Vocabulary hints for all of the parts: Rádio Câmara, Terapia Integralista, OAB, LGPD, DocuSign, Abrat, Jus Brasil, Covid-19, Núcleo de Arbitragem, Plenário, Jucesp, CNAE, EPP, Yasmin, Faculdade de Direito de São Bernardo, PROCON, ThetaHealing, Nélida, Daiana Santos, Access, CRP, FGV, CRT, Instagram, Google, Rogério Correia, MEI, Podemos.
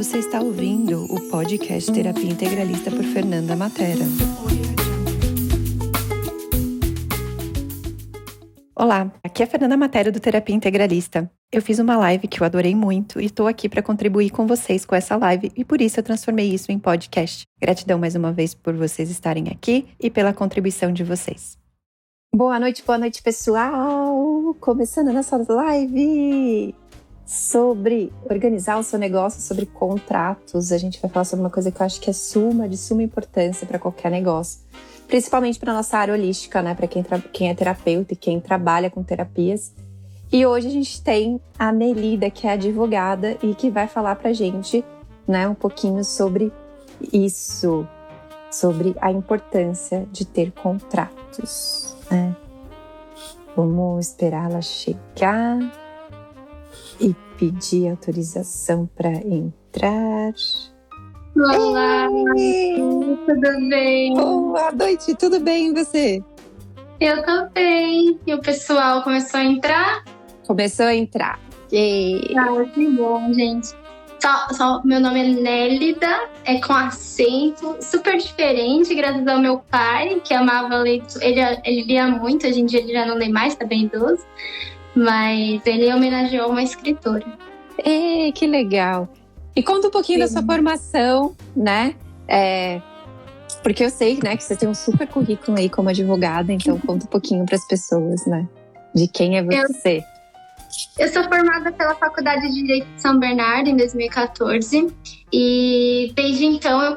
Você está ouvindo o podcast Terapia Integralista por Fernanda Mattera. Olá, aqui é a Fernanda Mattera do Terapia Integralista. Eu fiz uma live que eu adorei muito e estou aqui para contribuir com vocês com essa live e por isso eu transformei isso em podcast. Gratidão mais uma vez por vocês estarem aqui e pela contribuição de vocês. Boa noite pessoal! Começando a nossa live sobre organizar o seu negócio, sobre contratos. A gente vai falar sobre uma coisa que eu acho que é de suma importância para qualquer negócio. Principalmente para a nossa área holística, né? Para quem é terapeuta e quem trabalha com terapias. E hoje a gente tem a Nélida, que é advogada e que vai falar para a gente, né, um pouquinho sobre isso, sobre a importância de ter contratos, né? Vamos esperar ela chegar e pedir autorização para entrar. Olá, tudo bem? Boa noite, tudo bem e você? Eu tô bem. E o pessoal começou a entrar? Começou a entrar. E... Ah, que bom, gente. Meu nome é Nélida, é com acento, super diferente, graças ao meu pai, que amava leitura. Ele lia muito, hoje em dia ele já não lê mais, tá bem idoso. Mas ele homenageou uma escritora. Ei, que legal! E conta um pouquinho da sua formação, né? Porque eu sei, né, que você tem um super currículo aí como advogada, então conta um pouquinho para as pessoas, né? De quem é você. Eu sou formada pela Faculdade de Direito de São Bernardo em 2014 e desde então eu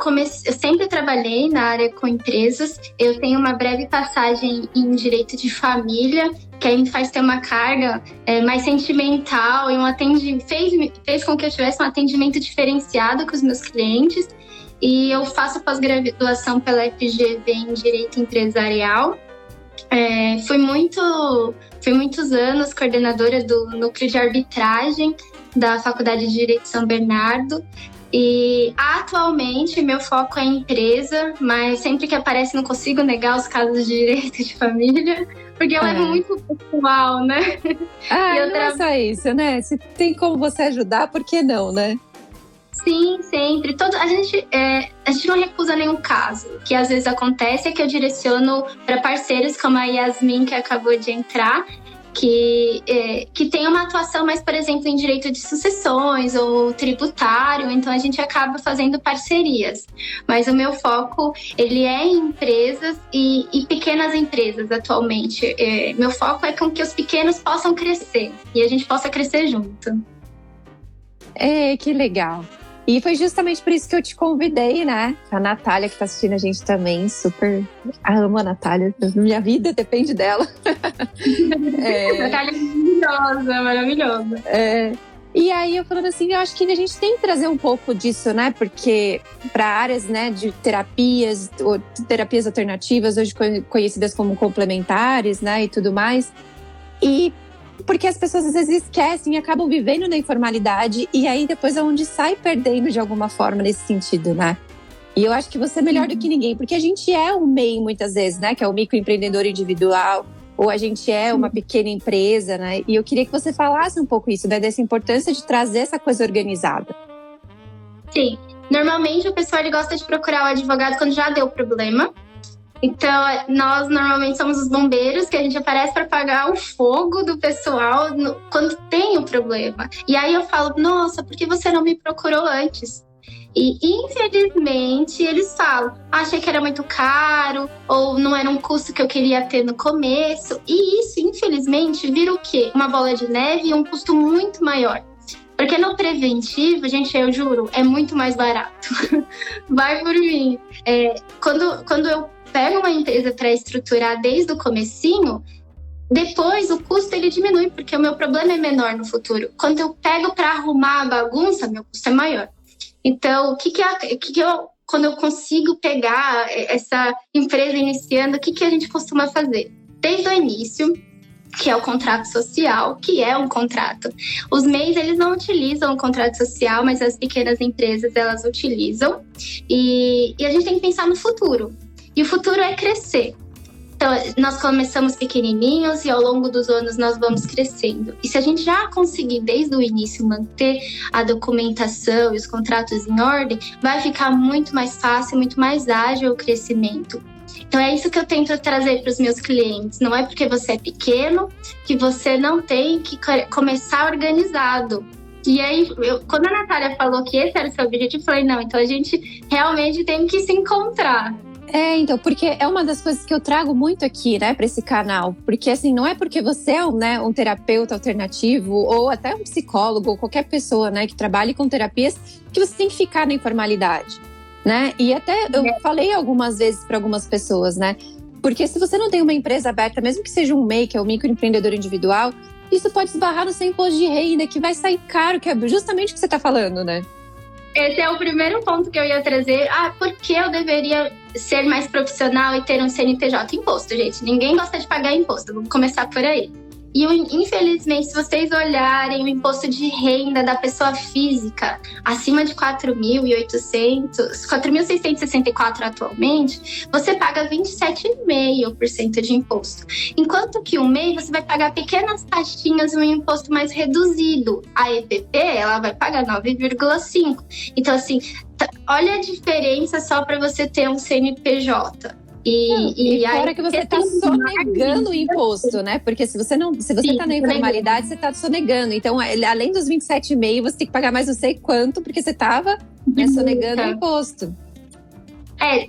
sempre trabalhei na área com empresas. Eu tenho uma breve passagem em direito de família, que aí me faz ter uma carga mais sentimental e fez com que eu tivesse um atendimento diferenciado com os meus clientes. E eu faço pós-graduação pela FGV em Direito Empresarial. Fui muitos anos coordenadora do Núcleo de Arbitragem da Faculdade de Direito de São Bernardo e atualmente meu foco é empresa, mas sempre que aparece não consigo negar os casos de direito de família, porque eu levo muito pessoal, né? Ah, eu não é só isso, né? Se tem como você ajudar, por que não, né? Sim, sempre. A gente não recusa nenhum caso. O que às vezes acontece é que eu direciono para parceiros como a Yasmin, que acabou de entrar, que tem uma atuação mais, por exemplo, em direito de sucessões ou tributário. Então, a gente acaba fazendo parcerias. Mas o meu foco, ele é em empresas e pequenas empresas atualmente. Meu foco é com que os pequenos possam crescer e a gente possa crescer junto. Ei, que legal! E foi justamente por isso que eu te convidei, né? A Natália, que tá assistindo a gente também, super... Amo a Natália, minha vida depende dela. Natália é maravilhosa, maravilhosa. E aí, eu falando assim, eu acho que a gente tem que trazer um pouco disso, né? Porque para áreas, né, de terapias, ou terapias alternativas, hoje conhecidas como complementares, né, e tudo mais. E... porque as pessoas às vezes esquecem e acabam vivendo na informalidade e aí depois é onde sai perdendo de alguma forma nesse sentido, né? E eu acho que você é melhor do que ninguém, porque a gente é um MEI muitas vezes, né? Que é o microempreendedor individual, ou a gente é uma pequena empresa, né? E eu queria que você falasse um pouco isso, né? Dessa importância de trazer essa coisa organizada. Sim. Normalmente o pessoal ele gosta de procurar o advogado quando já deu problema. Então, nós normalmente somos os bombeiros que a gente aparece para apagar o fogo do pessoal quando tem o problema. E aí eu falo, nossa, por que você não me procurou antes? E, infelizmente, eles falam, achei que era muito caro, ou não era um custo que eu queria ter no começo. E isso, infelizmente, vira o quê? Uma bola de neve e um custo muito maior. Porque no preventivo, gente, eu juro, é muito mais barato. Vai por mim. Quando eu pega uma empresa para estruturar desde o comecinho, depois o custo ele diminui, porque o meu problema é menor no futuro. Quando eu pego para arrumar a bagunça, meu custo é maior. Então, quando eu consigo pegar essa empresa iniciando, o que a gente costuma fazer? Desde o início, que é o contrato social, que é um contrato. Os MEIs, eles não utilizam o contrato social, mas as pequenas empresas, elas utilizam. E a gente tem que pensar no futuro. E o futuro é crescer. Então, nós começamos pequenininhos e ao longo dos anos nós vamos crescendo. E se a gente já conseguir desde o início manter a documentação e os contratos em ordem, vai ficar muito mais fácil, muito mais ágil o crescimento. Então é isso que eu tento trazer para os meus clientes. Não é porque você é pequeno que você não tem que começar organizado. E aí, quando a Natália falou que esse era o seu objetivo, eu falei, não, então a gente realmente tem que se encontrar. É, então, porque é uma das coisas que eu trago muito aqui, né, para esse canal. Porque, assim, não é porque você é um terapeuta alternativo ou até um psicólogo ou qualquer pessoa, né, que trabalhe com terapias que você tem que ficar na informalidade, né? E até eu falei algumas vezes para algumas pessoas, né? Porque se você não tem uma empresa aberta, mesmo que seja um MEI, que é um microempreendedor individual, isso pode esbarrar no seu imposto de renda, que vai sair caro, que é justamente o que você está falando, né? Esse é o primeiro ponto que eu ia trazer. Por que eu deveria ser mais profissional e ter um CNPJ? Imposto, gente. Ninguém gosta de pagar imposto. Vamos começar por aí. E, infelizmente, se vocês olharem o imposto de renda da pessoa física acima de 4.664 atualmente, você paga 27,5% de imposto. Enquanto que o MEI, você vai pagar pequenas taxinhas e um imposto mais reduzido. A EPP, ela vai pagar 9,5%. Então, assim, olha a diferença só para você ter um CNPJ. E fora que você está sonegando o imposto, né? Porque se você está na informalidade, você está sonegando. Então, além dos 27,5, você tem que pagar mais não sei quanto, porque você estava sonegando o imposto.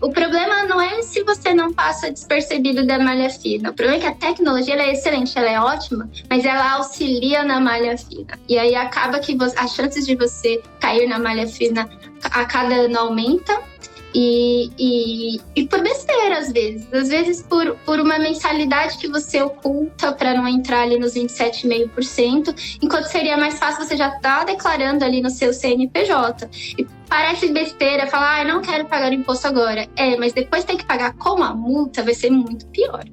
O problema não é se você não passa despercebido da malha fina. O problema é que a tecnologia ela é excelente, ela é ótima, mas ela auxilia na malha fina. E aí acaba que as chances de você cair na malha fina a cada ano aumenta. E por besteira, às vezes por uma mensalidade que você oculta para não entrar ali nos 27,5%, enquanto seria mais fácil você já tá declarando ali no seu CNPJ. E parece besteira, falar, não quero pagar o imposto agora. Mas depois tem que pagar com a multa, vai ser muito pior.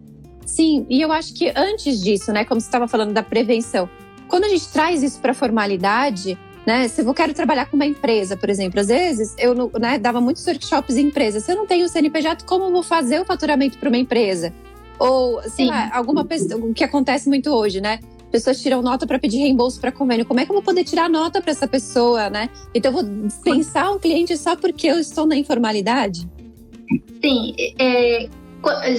Sim, e eu acho que antes disso, né, como você estava falando da prevenção, quando a gente traz isso para a formalidade, né? Se eu quero trabalhar com uma empresa, por exemplo, às vezes eu, né, dava muitos workshops em empresas. Se eu não tenho o CNPJ, como eu vou fazer o faturamento para uma empresa? Ou, sei lá, alguma pessoa, o que acontece muito hoje, né? Pessoas tiram nota para pedir reembolso para convênio. Como é que eu vou poder tirar nota para essa pessoa, né? Então eu vou dispensar o cliente só porque eu estou na informalidade? Sim,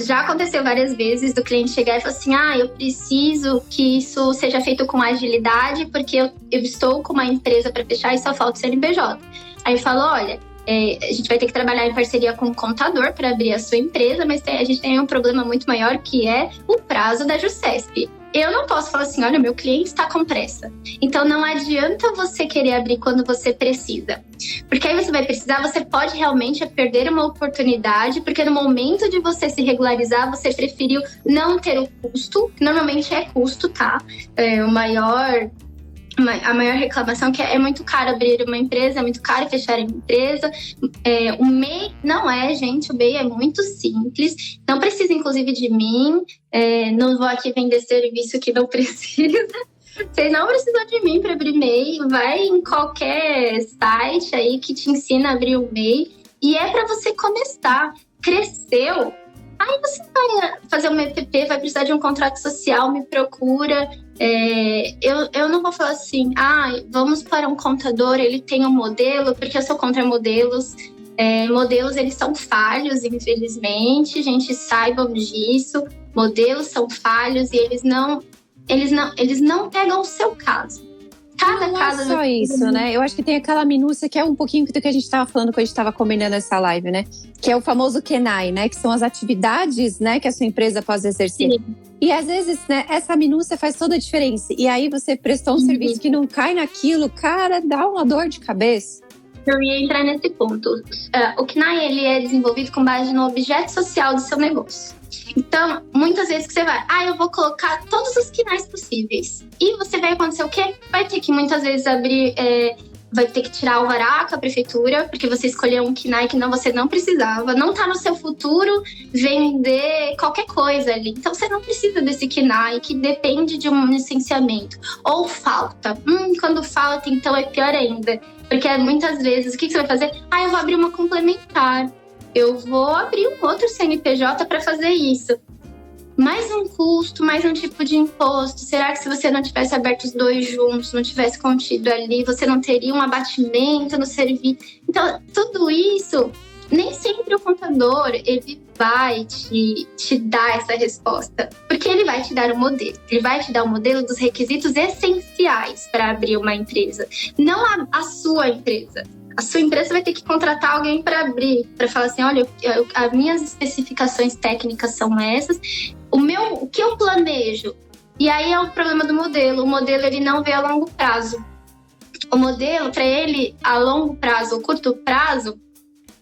já aconteceu várias vezes do cliente chegar e falar assim, eu preciso que isso seja feito com agilidade porque eu estou com uma empresa para fechar e só falta o CNPJ. Aí eu falo, olha, a gente vai ter que trabalhar em parceria com o contador para abrir a sua empresa, mas a gente tem um problema muito maior que é o prazo da Jucesp. Eu não posso falar assim, olha, meu cliente está com pressa. Então, não adianta você querer abrir quando você precisa. Porque aí você vai precisar, você pode realmente perder uma oportunidade, porque no momento de você se regularizar, você preferiu não ter o custo, que normalmente é custo, tá? A maior reclamação é que é muito caro abrir uma empresa, é muito caro fechar uma empresa. O MEI não é, gente, o MEI é muito simples. Não precisa, inclusive, de mim. Não vou aqui vender serviço que não precisa. Vocês não precisam de mim para abrir MEI. Vai em qualquer site aí que te ensina a abrir o MEI. E é para você começar. Cresceu. Aí você vai fazer uma EPP, vai precisar de um contrato social, me procura. Eu não vou falar assim, vamos para um contador, ele tem um modelo, porque eu sou contra modelos. Modelos, eles são falhos, infelizmente, gente, saibam disso. Modelos são falhos e eles não pegam o seu caso. Não é só isso, né? Eu acho que tem aquela minúcia que é um pouquinho do que a gente estava falando quando a gente estava combinando essa live, né? Que é o famoso CNAE, né? Que são as atividades, né, que a sua empresa pode exercer. Sim. E às vezes, né, essa minúcia faz toda a diferença. E aí você prestou um serviço que não cai naquilo, cara, dá uma dor de cabeça. Eu ia entrar nesse ponto. O CNAE, ele é desenvolvido com base no objeto social do seu negócio. Então, muitas vezes que você vai, eu vou colocar todos os CNAEs possíveis. E você vai acontecer o quê? Vai ter que muitas vezes abrir, vai ter que tirar o alvará com a prefeitura, porque você escolheu um CNAE que você não precisava. Não tá no seu futuro vender qualquer coisa ali. Então, você não precisa desse CNAE que depende de um licenciamento. Ou falta. Quando falta, então é pior ainda. Porque muitas vezes, o que você vai fazer? Eu vou abrir uma complementar. Eu vou abrir um outro CNPJ para fazer isso. mais um custo, mais um tipo de imposto. Será que se você não tivesse aberto os dois juntos, não tivesse contido ali, você não teria um abatimento no serviço? Então, tudo isso, nem sempre o contador ele vai te dar essa resposta. Porque ele vai te dar o modelo. Ele vai te dar o modelo dos requisitos essenciais para abrir uma empresa. Não a sua empresa. A sua empresa vai ter que contratar alguém para abrir, para falar assim, olha, as minhas especificações técnicas são essas, o que eu planejo? E aí é o problema do modelo. O modelo ele não vê a longo prazo. O modelo, para ele, a longo prazo ou curto prazo,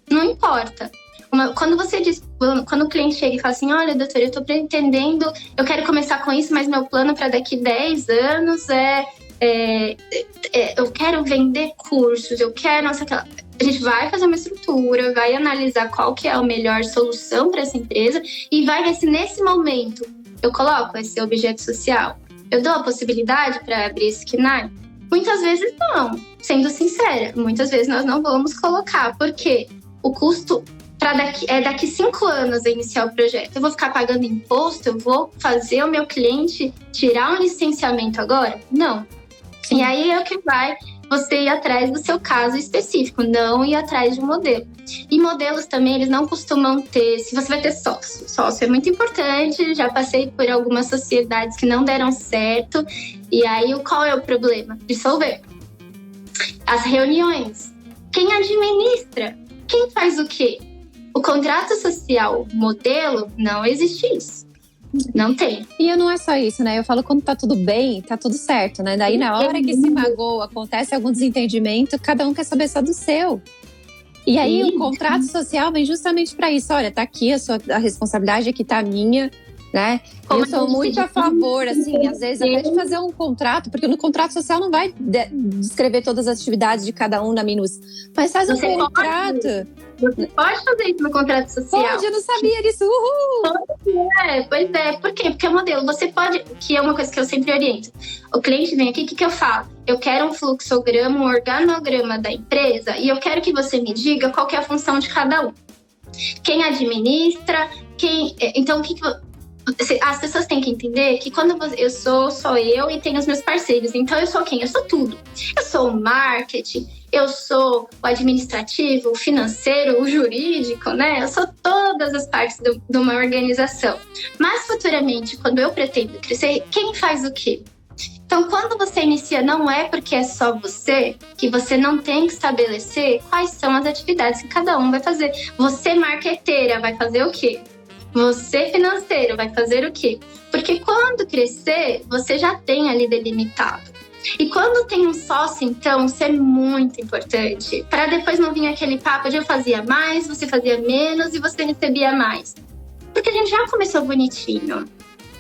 não importa. Quando o cliente chega e fala assim, olha, doutora, eu estou pretendendo, eu quero começar com isso, mas meu plano para daqui 10 anos eu quero vender cursos, a gente vai fazer uma estrutura, vai analisar qual que é a melhor solução para essa empresa e vai ver se nesse momento eu coloco esse objeto social, eu dou a possibilidade para abrir esse CNAE. Muitas vezes não, sendo sincera, muitas vezes nós não vamos colocar, porque o custo daqui 5 anos a iniciar o projeto. Eu vou ficar pagando imposto, eu vou fazer o meu cliente tirar um licenciamento agora? Não. E aí é o que vai você ir atrás do seu caso específico, não ir atrás de um modelo. E modelos também, eles não costumam ter, se você vai ter sócio. Sócio é muito importante, já passei por algumas sociedades que não deram certo. E aí, qual é o problema? Dissolver. As reuniões. Quem administra? Quem faz o quê? O contrato social modelo, não existe isso. Não tem. E não é só isso, né? Eu falo quando tá tudo bem, tá tudo certo, né? Daí na hora que se magoa, acontece algum desentendimento, cada um quer saber só do seu. E aí o contrato social vem justamente pra isso. Olha, tá aqui a responsabilidade, aqui tá a minha, né? Eu sou muito a favor, assim, às vezes até de fazer um contrato, porque no contrato social não vai descrever todas as atividades de cada um na minúscula. Mas faz um contrato. Você pode fazer isso no contrato social. Pode, eu não sabia disso. Uhul! Pois é. Por quê? Porque é modelo. Você pode, que é uma coisa que eu sempre oriento. O cliente vem aqui, o que eu falo? Eu quero um fluxograma, um organograma da empresa e eu quero que você me diga qual que é a função de cada um. Quem administra, quem... Então, o que que... As pessoas têm que entender que quando eu sou só eu e tenho os meus parceiros, então eu sou quem? Eu sou tudo. Eu sou o marketing, eu sou o administrativo, o financeiro, o jurídico, né? Eu sou todas as partes de uma organização. Mas futuramente, quando eu pretendo crescer, quem faz o quê? Então, quando você inicia, não é porque é só você, que você não tem que estabelecer quais são as atividades que cada um vai fazer. Você, marqueteira, vai fazer o quê? Você, financeiro, vai fazer o quê? Porque quando crescer, você já tem ali delimitado. E quando tem um sócio, então, isso é muito importante. Para depois não vir aquele papo de eu fazia mais, você fazia menos e você recebia mais. Porque a gente já começou bonitinho.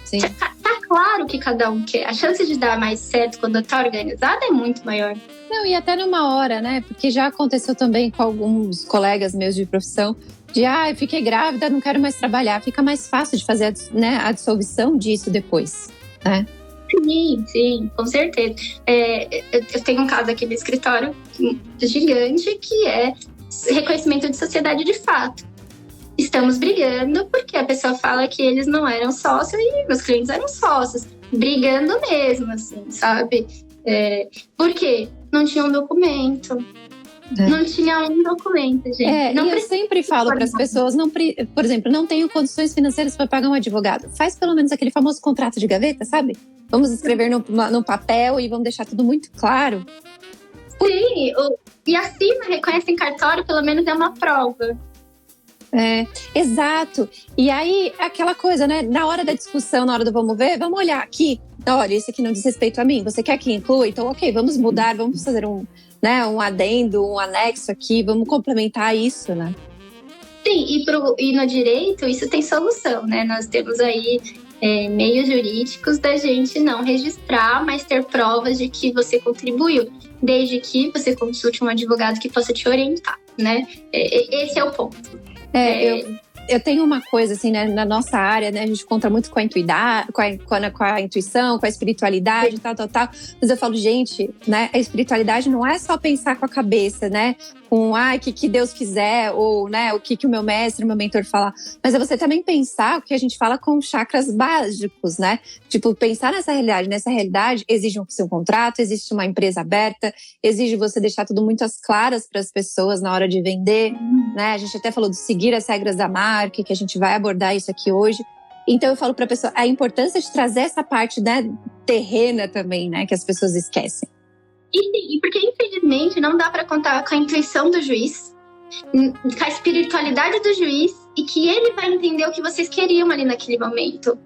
Sim. Tá claro que cada um quer. A chance de dar mais certo quando tá organizada é muito maior. Não, e até numa hora, né? Porque já aconteceu também com alguns colegas meus de profissão eu fiquei grávida, não quero mais trabalhar. Fica mais fácil de fazer a dissolução disso depois, né? Sim, com certeza. Eu tenho um caso aqui no escritório gigante que é reconhecimento de sociedade de fato. Estamos brigando porque a pessoa fala que eles não eram sócios e meus clientes eram sócios. Brigando mesmo, assim, sabe? Por quê? Não tinha um documento. Não tinha um documento, gente. Eu sempre falo para as pessoas, por exemplo, não tenho condições financeiras para pagar um advogado. Faz pelo menos aquele famoso contrato de gaveta, sabe? Vamos escrever no papel e vamos deixar tudo muito claro. Sim, e assina, reconhece em cartório, pelo menos é uma prova. Exato. E aí, aquela coisa, né? Na hora da discussão, na hora do vamos ver, vamos olhar aqui. Olha, isso aqui não diz respeito a mim. Você quer que inclua? Então, ok, vamos mudar, vamos fazer um adendo, um anexo aqui, vamos complementar isso, né? Sim, e no direito isso tem solução, né? Nós temos aí meios jurídicos da gente não registrar, mas ter provas de que você contribuiu, desde que você consulte um advogado que possa te orientar, né? Esse é o ponto. Eu tenho uma coisa, assim, né, na nossa área, né? A gente conta muito com a intuição, com a espiritualidade, tal. Mas eu falo, gente, né? A espiritualidade não é só pensar com a cabeça, né? com o que Deus quiser, ou né, o que o meu mestre, meu mentor falar. Mas é você também pensar o que a gente fala com chakras básicos, né? Tipo, pensar nessa realidade. Nessa realidade exige um seu contrato, existe uma empresa aberta, exige você deixar tudo muito às claras para as pessoas na hora de vender, né? A gente até falou de seguir as regras da marca, que a gente vai abordar isso aqui hoje. Então eu falo para a pessoa a importância de trazer essa parte, né, terrena também, né, que as pessoas esquecem. E porque infelizmente não dá para contar com a intuição do juiz, com a espiritualidade do juiz, e que ele vai entender o que vocês queriam ali naquele momento.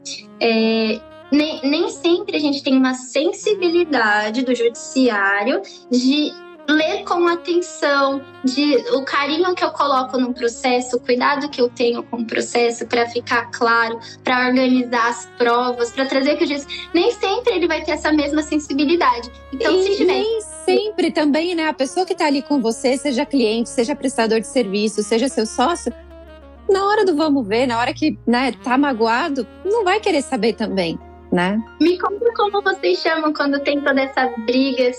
Nem sempre a gente tem uma sensibilidade do judiciário de ler com atenção, de o carinho que eu coloco no processo, o cuidado que eu tenho com o processo para ficar claro, para organizar as provas, para trazer o que eu disse. Nem sempre ele vai ter essa mesma sensibilidade. Então, se tiver... Nem sempre também, né? A pessoa que está ali com você, seja cliente, seja prestador de serviço, seja seu sócio, na hora do vamos ver, na hora que, né, tá magoado, não vai querer saber também. Né? Me conta como vocês chamam quando tem toda essa briga,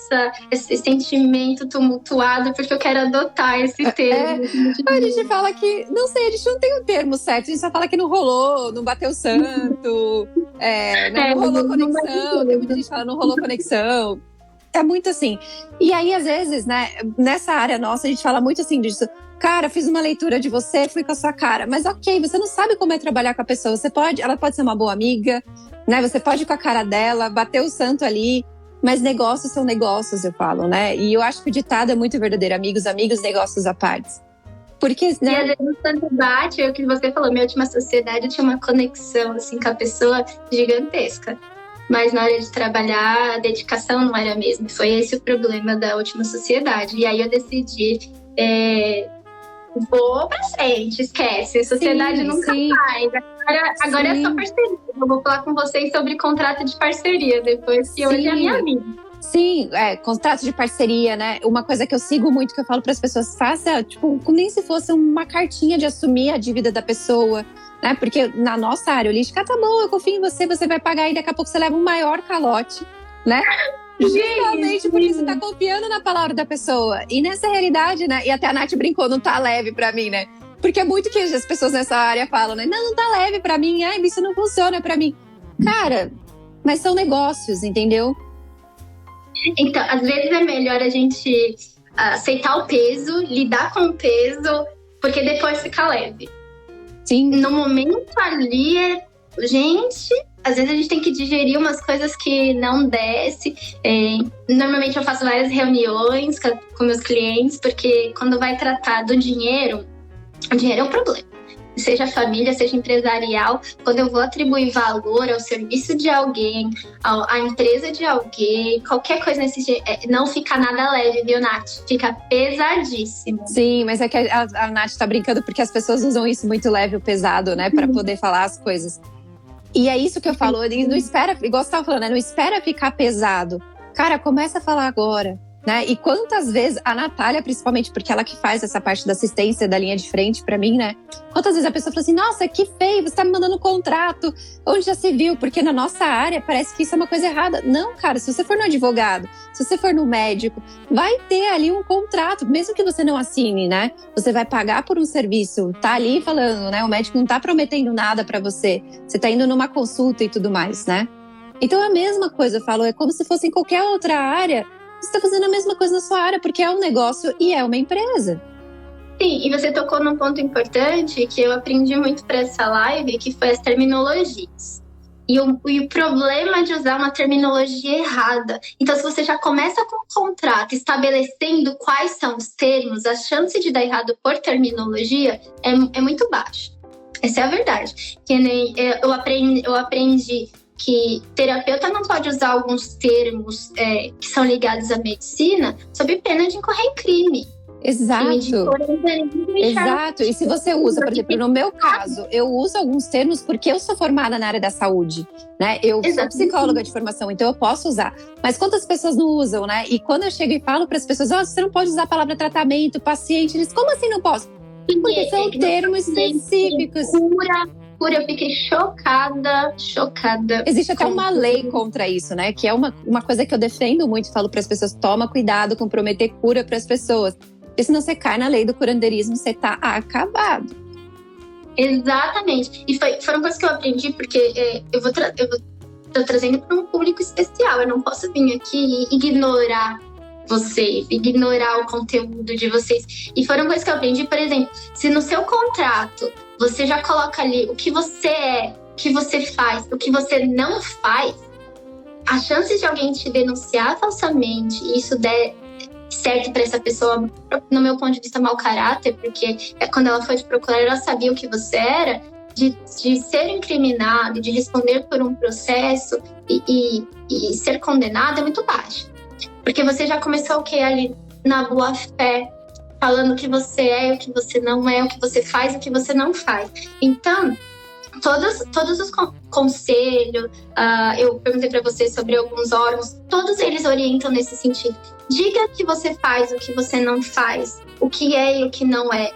esse sentimento tumultuado, porque eu quero adotar esse termo. A gente fala que, não sei, a gente não tem um termo certo, a gente só fala que não rolou, não bateu santo, não rolou conexão, tem muita gente que fala não rolou conexão. É muito assim. E aí, às vezes, né, nessa área nossa, a gente fala muito assim disso. Cara, fiz uma leitura de você, fui com a sua cara. Mas ok, você não sabe como é trabalhar com a pessoa. Ela pode ser uma boa amiga, né? Você pode ir com a cara dela, bater o santo ali. Mas negócios são negócios, eu falo, né? E eu acho que o ditado é muito verdadeiro. Amigos, amigos, negócios à parte. Porque, né? E às vezes o santo bate, é o que você falou. Minha última sociedade tinha uma conexão, assim, com a pessoa gigantesca. Mas na hora de trabalhar, a dedicação não era a mesma. Foi esse o problema da última sociedade. E aí eu decidi... Vou pra frente, esquece. A sociedade nunca faz. Agora é só parceria. Eu vou falar com vocês sobre contrato de parceria depois, que hoje é minha amiga. Sim, contrato de parceria, né? Uma coisa que eu sigo muito, que eu falo pras pessoas, faça, tipo, como nem se fosse uma cartinha de assumir a dívida da pessoa, né? Porque na nossa área holística, tá bom, eu confio em você, você vai pagar e daqui a pouco você leva um maior calote, né? Justamente porque você tá confiando na palavra da pessoa. E nessa realidade, né? E até a Nath brincou, não tá leve pra mim, né? Porque é muito que as pessoas nessa área falam, né? Não tá leve pra mim, ai, isso não funciona pra mim. Cara, mas são negócios, entendeu? Então, às vezes é melhor a gente aceitar o peso, lidar com o peso, porque depois fica leve. Sim. No momento ali, gente... Às vezes a gente tem que digerir umas coisas que não desce. Normalmente eu faço várias reuniões com meus clientes, porque quando vai tratar do dinheiro, o dinheiro é um problema. Seja família, seja empresarial, quando eu vou atribuir valor ao serviço de alguém, à empresa de alguém, qualquer coisa nesse jeito, não fica nada leve, viu, Nath? Fica pesadíssimo. Sim, mas é que a Nath tá brincando porque as pessoas usam isso muito leve ou pesado, né? Pra poder falar as coisas. E é isso que eu falo, não espera, igual você estava falando, né? Não espera ficar pesado. Cara, começa a falar agora, né? E quantas vezes, a Natália principalmente, porque ela que faz essa parte da assistência da linha de frente pra mim, né? Quantas vezes a pessoa fala assim, nossa, que feio, você tá me mandando um contrato, onde já se viu? Porque na nossa área parece que isso é uma coisa errada. Não, cara, se você for no advogado, se você for no médico, vai ter ali um contrato, mesmo que você não assine, né? Você vai pagar por um serviço, tá ali falando, né? O médico não tá prometendo nada pra você, você tá indo numa consulta e tudo mais, né? Então é a mesma coisa, eu falo, é como se fosse em qualquer outra área. Você está fazendo a mesma coisa na sua área, porque é um negócio e é uma empresa. Sim, e você tocou num ponto importante que eu aprendi muito para essa live, que foi as terminologias. E o problema de usar uma terminologia errada. Então, se você já começa com o contrato, estabelecendo quais são os termos, a chance de dar errado por terminologia é muito baixa. Essa é a verdade. Que nem eu aprendi que terapeuta não pode usar alguns termos que são ligados à medicina sob pena de incorrer em crime. Exato. E se você usa, por exemplo, no meu caso, eu uso alguns termos porque eu sou formada na área da saúde, né? Eu sou psicóloga de formação, então eu posso usar. Mas quantas pessoas não usam, né? E quando eu chego e falo para as pessoas, você não pode usar a palavra tratamento, paciente, eles, como assim não posso? Porque são termos específicos. Eu fiquei chocada. Existe até uma lei contra isso, né? Que é uma coisa que eu defendo muito, falo para as pessoas, toma cuidado com prometer cura para as pessoas. Porque se não você cai na lei do curandeirismo, você tá acabado. Exatamente. E foram coisas que eu aprendi, porque eu tô trazendo para um público especial. Eu não posso vir aqui e ignorar vocês, ignorar o conteúdo de vocês. E foram coisas que eu aprendi, por exemplo, se no seu contrato você já coloca ali o que você é, o que você faz, o que você não faz, a chance de alguém te denunciar falsamente e isso der certo para essa pessoa, no meu ponto de vista, mau caráter, porque quando ela foi te procurar, ela sabia o que você era, de ser incriminado, de responder por um processo e ser condenado é muito baixo. Porque você já começou o quê? Ali na boa fé, falando o que você é, o que você não é, o que você faz e o que você não faz. Então, todos os conselhos, eu perguntei para você sobre alguns órgãos, todos eles orientam nesse sentido. Diga o que você faz, o que você não faz, o que é e o que não é.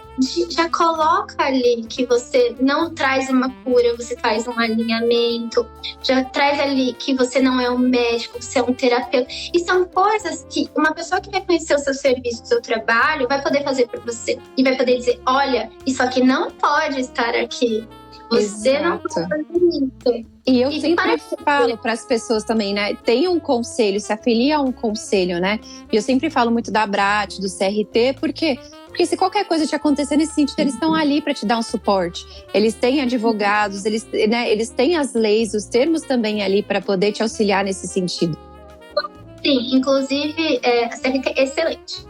Já coloca ali que você não traz uma cura, você faz um alinhamento. Já traz ali que você não é um médico, você é um terapeuta. E são coisas que uma pessoa que vai conhecer o seu serviço, o seu trabalho, vai poder fazer por você. E vai poder dizer, olha, isso aqui não pode estar aqui. Você Exato. Não pode fazer isso. E eu sempre falo para as pessoas também, né? Tem um conselho, se afilia a um conselho, né? E eu sempre falo muito da Abrat, do CRT, porque se qualquer coisa te acontecer nesse sentido, eles estão ali para te dar um suporte. Eles têm advogados, eles têm as leis, os termos também ali para poder te auxiliar nesse sentido. Sim, inclusive a CRT é excelente.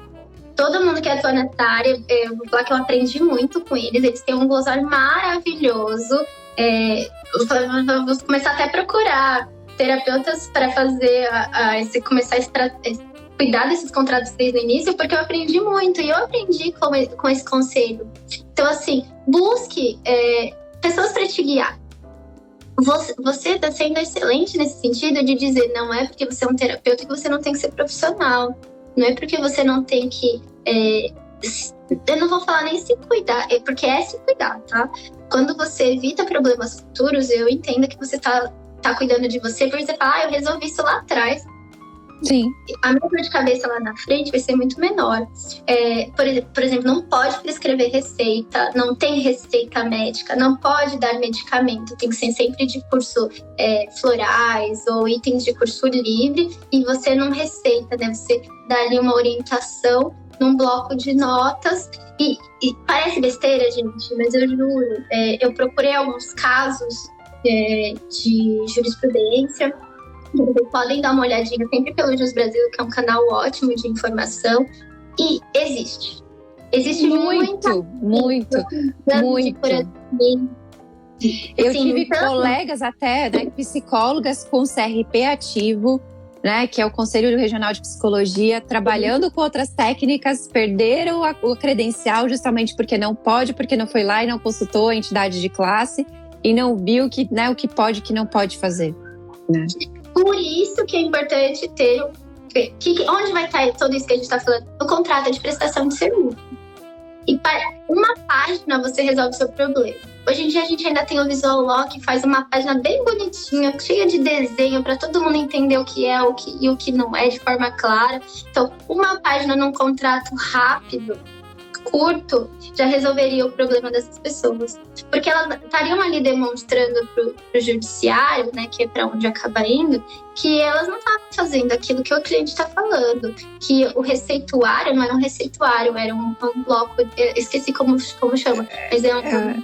Todo mundo que atua nessa área, eu vou falar que eu aprendi muito com eles. Eles têm um glossário maravilhoso. Vou começar até a procurar terapeutas para fazer começar a cuidar desses contratos desde o início, porque eu aprendi muito e eu aprendi com esse conselho. Então, assim, busque pessoas para te guiar. Você está sendo excelente nesse sentido de dizer, não é porque você é um terapeuta que você não tem que ser profissional. Não é porque você não tem que... eu não vou falar nem se cuidar, porque é se cuidar, tá? Quando você evita problemas futuros, eu entendo que você tá cuidando de você, porque você fala, eu resolvi isso lá atrás. Sim. A minha dor de cabeça lá na frente vai ser muito menor. Por exemplo, não pode prescrever receita, não tem receita médica, não pode dar medicamento, tem que ser sempre de curso florais ou itens de curso livre, e você não receita, né? Você dá ali uma orientação num bloco de notas, e parece besteira, gente, mas eu juro, eu procurei alguns casos de jurisprudência. Podem dar uma olhadinha sempre pelo Jus Brasil, que é um canal ótimo de informação. E existe muito. Eu tive colegas até, né, psicólogas com CRP ativo, né, que é o Conselho Regional de Psicologia, trabalhando com outras técnicas, perderam a credencial justamente porque não pode, porque não foi lá e não consultou a entidade de classe e não viu que, né, o que pode e o que não pode fazer, né? Por isso que é importante ter onde vai estar tudo isso que a gente está falando? No contrato de prestação de serviço. E para uma página você resolve o seu problema. Hoje em dia a gente ainda tem o Visual Law, que faz uma página bem bonitinha, cheia de desenho, para todo mundo entender o que é e o que não é de forma clara. Então, uma página num contrato rápido, curto, já resolveria o problema dessas pessoas. Porque elas estariam ali demonstrando para o judiciário, né, que é para onde acaba indo, que elas não estavam fazendo aquilo que o cliente está falando. Que o receituário não era um receituário, era um bloco... Eu esqueci como chama. Mas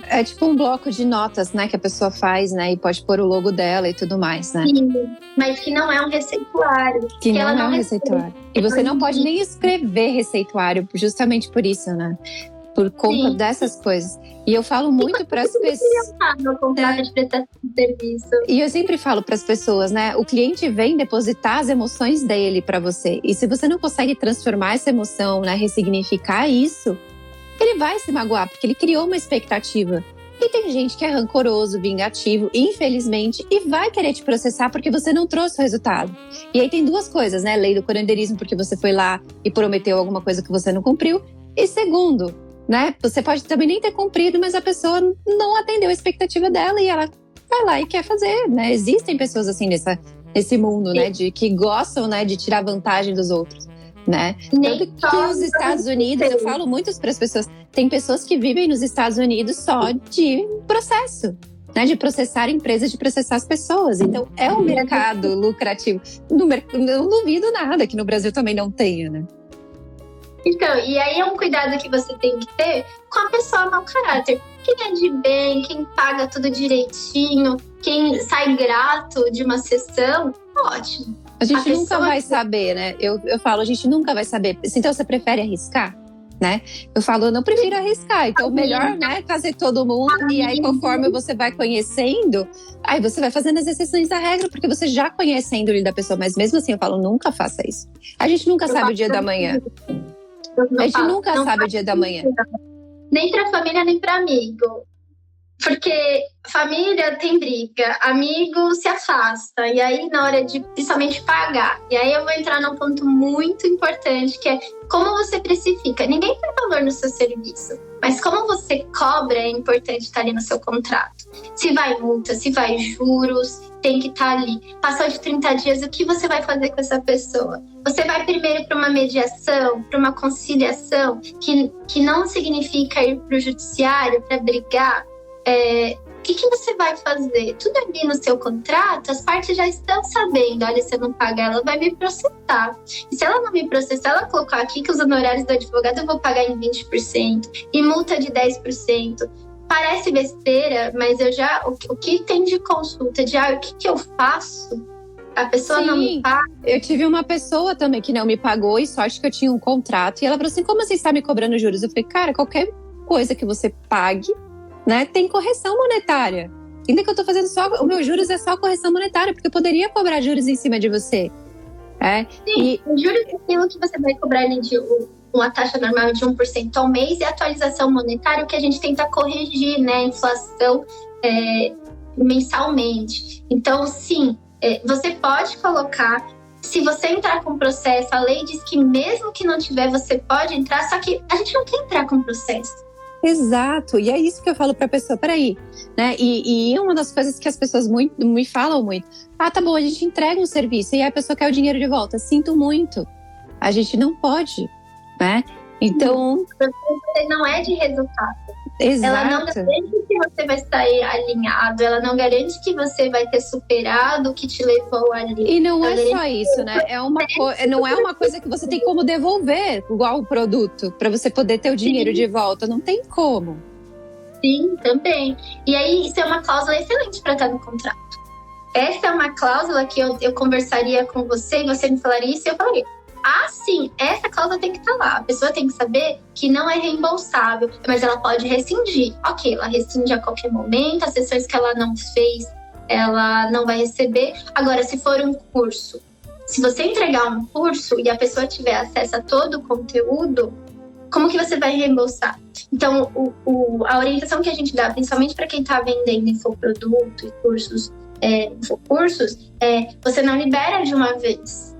é tipo um bloco de notas, né, que a pessoa faz, né, e pode pôr o logo dela e tudo mais, né? Sim, mas que não é um receituário. Que não, ela não é um receituário. E você não pode nem escrever receituário, justamente por isso, né? Por conta Sim. dessas coisas. E eu falo muito para as pessoas. E eu sempre falo para as pessoas, né? O cliente vem depositar as emoções dele para você. E se você não consegue transformar essa emoção, né, ressignificar isso, ele vai se magoar, porque ele criou uma expectativa. E tem gente que é rancoroso, vingativo, infelizmente, e vai querer te processar porque você não trouxe o resultado. E aí tem duas coisas, né? Lei do curandeirismo, porque você foi lá e prometeu alguma coisa que você não cumpriu. E segundo, né? Você pode também nem ter cumprido, mas a pessoa não atendeu a expectativa dela e ela vai lá e quer fazer, né? Existem pessoas assim nesse mundo, né? De que gostam, né, de tirar vantagem dos outros. né? Nem tanto que os Estados Unidos, eu falo muito para as pessoas, tem pessoas que vivem nos Estados Unidos só de processo, né? De processar empresas, de processar as pessoas. Então, é um mercado lucrativo. Não duvido nada que no Brasil também não tenha, né? Então, e aí é um cuidado que você tem que ter com a pessoa mau caráter. Quem é de bem, quem paga tudo direitinho, quem sai grato de uma sessão, ótimo. A gente nunca vai saber, né? Eu falo, a gente nunca vai saber. Então, você prefere arriscar, né? Eu falo, eu não prefiro arriscar. Então, melhor, né, fazer todo mundo. E aí, conforme você vai conhecendo, aí você vai fazendo as exceções da regra, porque você já conhece a índole da pessoa. Mas mesmo assim, eu falo, nunca faça isso. A gente nunca sabe o dia da manhã. A gente nunca sabe o dia da manhã. Nem pra família, nem pra amigo. Porque família tem briga, amigo se afasta. E aí, na hora de, principalmente, pagar. E aí eu vou entrar num ponto muito importante, que é como você precifica. Ninguém tem valor no seu serviço. Mas como você cobra é importante estar ali no seu contrato. Se vai multa, se vai juros, tem que estar ali. Passou de 30 dias, o que você vai fazer com essa pessoa? Você vai primeiro para uma mediação, para uma conciliação, que não significa ir para o judiciário para brigar. O que você vai fazer? Tudo ali no seu contrato, as partes já estão sabendo. Olha, se eu não pagar, ela vai me processar. E se ela não me processar, ela colocar aqui que os honorários do advogado eu vou pagar em 20% e multa de 10%. Parece besteira, mas eu já... O que tem de consulta? O que eu faço? A pessoa não me paga? Eu tive uma pessoa também que não me pagou, e sorte que eu tinha um contrato. E ela falou assim, como você está me cobrando juros? Eu falei, cara, qualquer coisa que você pague, né, tem correção monetária. Ainda que eu tô fazendo só... O meu juros é só correção monetária, porque eu poderia cobrar juros em cima de você. É? Sim, e juros é aquilo que você vai cobrar ali de uma taxa normal de 1% ao mês, e a atualização monetária, o que a gente tenta corrigir, né, a inflação mensalmente. Então, sim, você pode colocar... Se você entrar com processo, a lei diz que mesmo que não tiver, você pode entrar, só que a gente não quer entrar com processo. Exato, e é isso que eu falo pra pessoa, peraí, né, e uma das coisas que as pessoas muito, me falam muito, ah, tá bom, a gente entrega um serviço e a pessoa quer o dinheiro de volta, sinto muito, a gente não pode, né, então... Você não é de resultado. Exato. Ela não garante que você vai sair alinhado, ela não garante que você vai ter superado o que te levou ali. E não é só isso, né? Não é uma coisa que você tem como devolver, igual o produto, para você poder ter o dinheiro de volta. Não tem como. Sim, também. E aí, isso é uma cláusula excelente para estar no contrato. Essa é uma cláusula que eu conversaria com você, e você me falaria isso, e eu falaria. Ah, sim, essa cláusula tem que estar lá. A pessoa tem que saber que não é reembolsável, mas ela pode rescindir. Ok, ela rescinde a qualquer momento, as sessões que ela não fez, ela não vai receber. Agora, se for um curso, se você entregar um curso e a pessoa tiver acesso a todo o conteúdo, como que você vai reembolsar? Então, a orientação que a gente dá, principalmente para quem está vendendo infoproduto e cursos, você não libera de uma vez.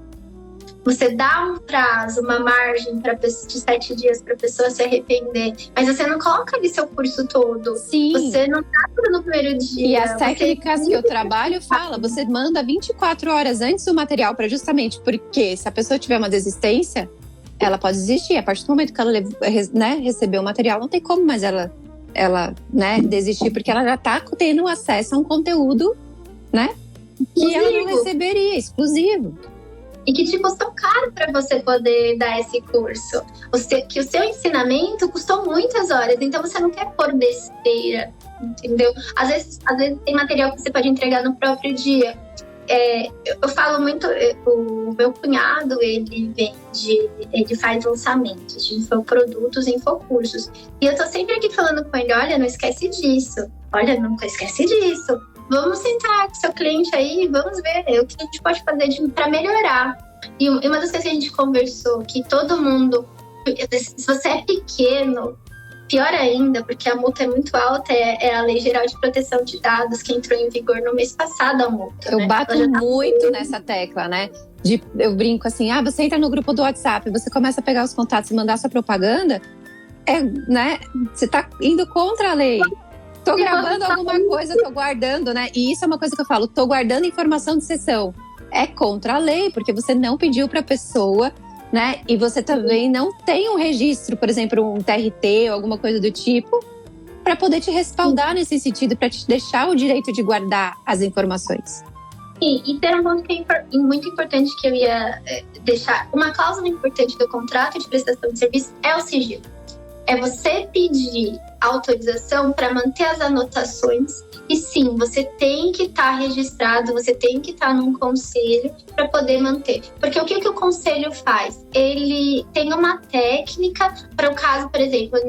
Você dá um prazo, uma margem de 7 dias para a pessoa se arrepender. Mas você não coloca ali seu curso todo. Sim. Você não tá tudo no primeiro dia. E as técnicas que eu trabalho falam, você manda 24 horas antes o material, para justamente porque se a pessoa tiver uma desistência, ela pode desistir. A partir do momento que ela, né, recebeu o material, não tem como mais ela né, desistir, porque ela já está tendo acesso a um conteúdo, né, que ela não receberia, exclusivo. E que te custou caro para você poder dar esse curso. Que o seu ensinamento custou muitas horas, então você não quer pôr besteira, entendeu? Às vezes tem material que você pode entregar no próprio dia. Eu falo muito, o meu cunhado, ele faz lançamentos de infoprodutos e infocursos. E eu tô sempre aqui falando com ele, olha, não esquece disso. Olha, nunca esquece disso. Vamos sentar com seu cliente aí, vamos ver o que a gente pode fazer para melhorar. E uma das coisas que a gente conversou, que todo mundo, se você é pequeno, pior ainda, porque a multa é muito alta, é a Lei Geral de Proteção de Dados, que entrou em vigor no mês passado, a multa. Eu bato muito nessa tecla, né? Eu brinco assim, você entra no grupo do WhatsApp, você começa a pegar os contatos e mandar sua propaganda, né? Você tá indo contra a lei. Tô gravando alguma coisa, tô guardando, né? E isso é uma coisa que eu falo, tô guardando informação de sessão. É contra a lei, porque você não pediu pra pessoa, né? E você também não tem um registro, por exemplo, um TRT ou alguma coisa do tipo, para poder te respaldar nesse sentido, para te deixar o direito de guardar as informações. Sim, e ter um ponto que é muito importante que eu ia deixar. Uma cláusula importante do contrato de prestação de serviço é o sigilo. É você pedir autorização para manter as anotações. E sim, você tem que estar registrado, você tem que estar num conselho para poder manter. Porque o que o conselho faz? Ele tem uma técnica para o caso, por exemplo,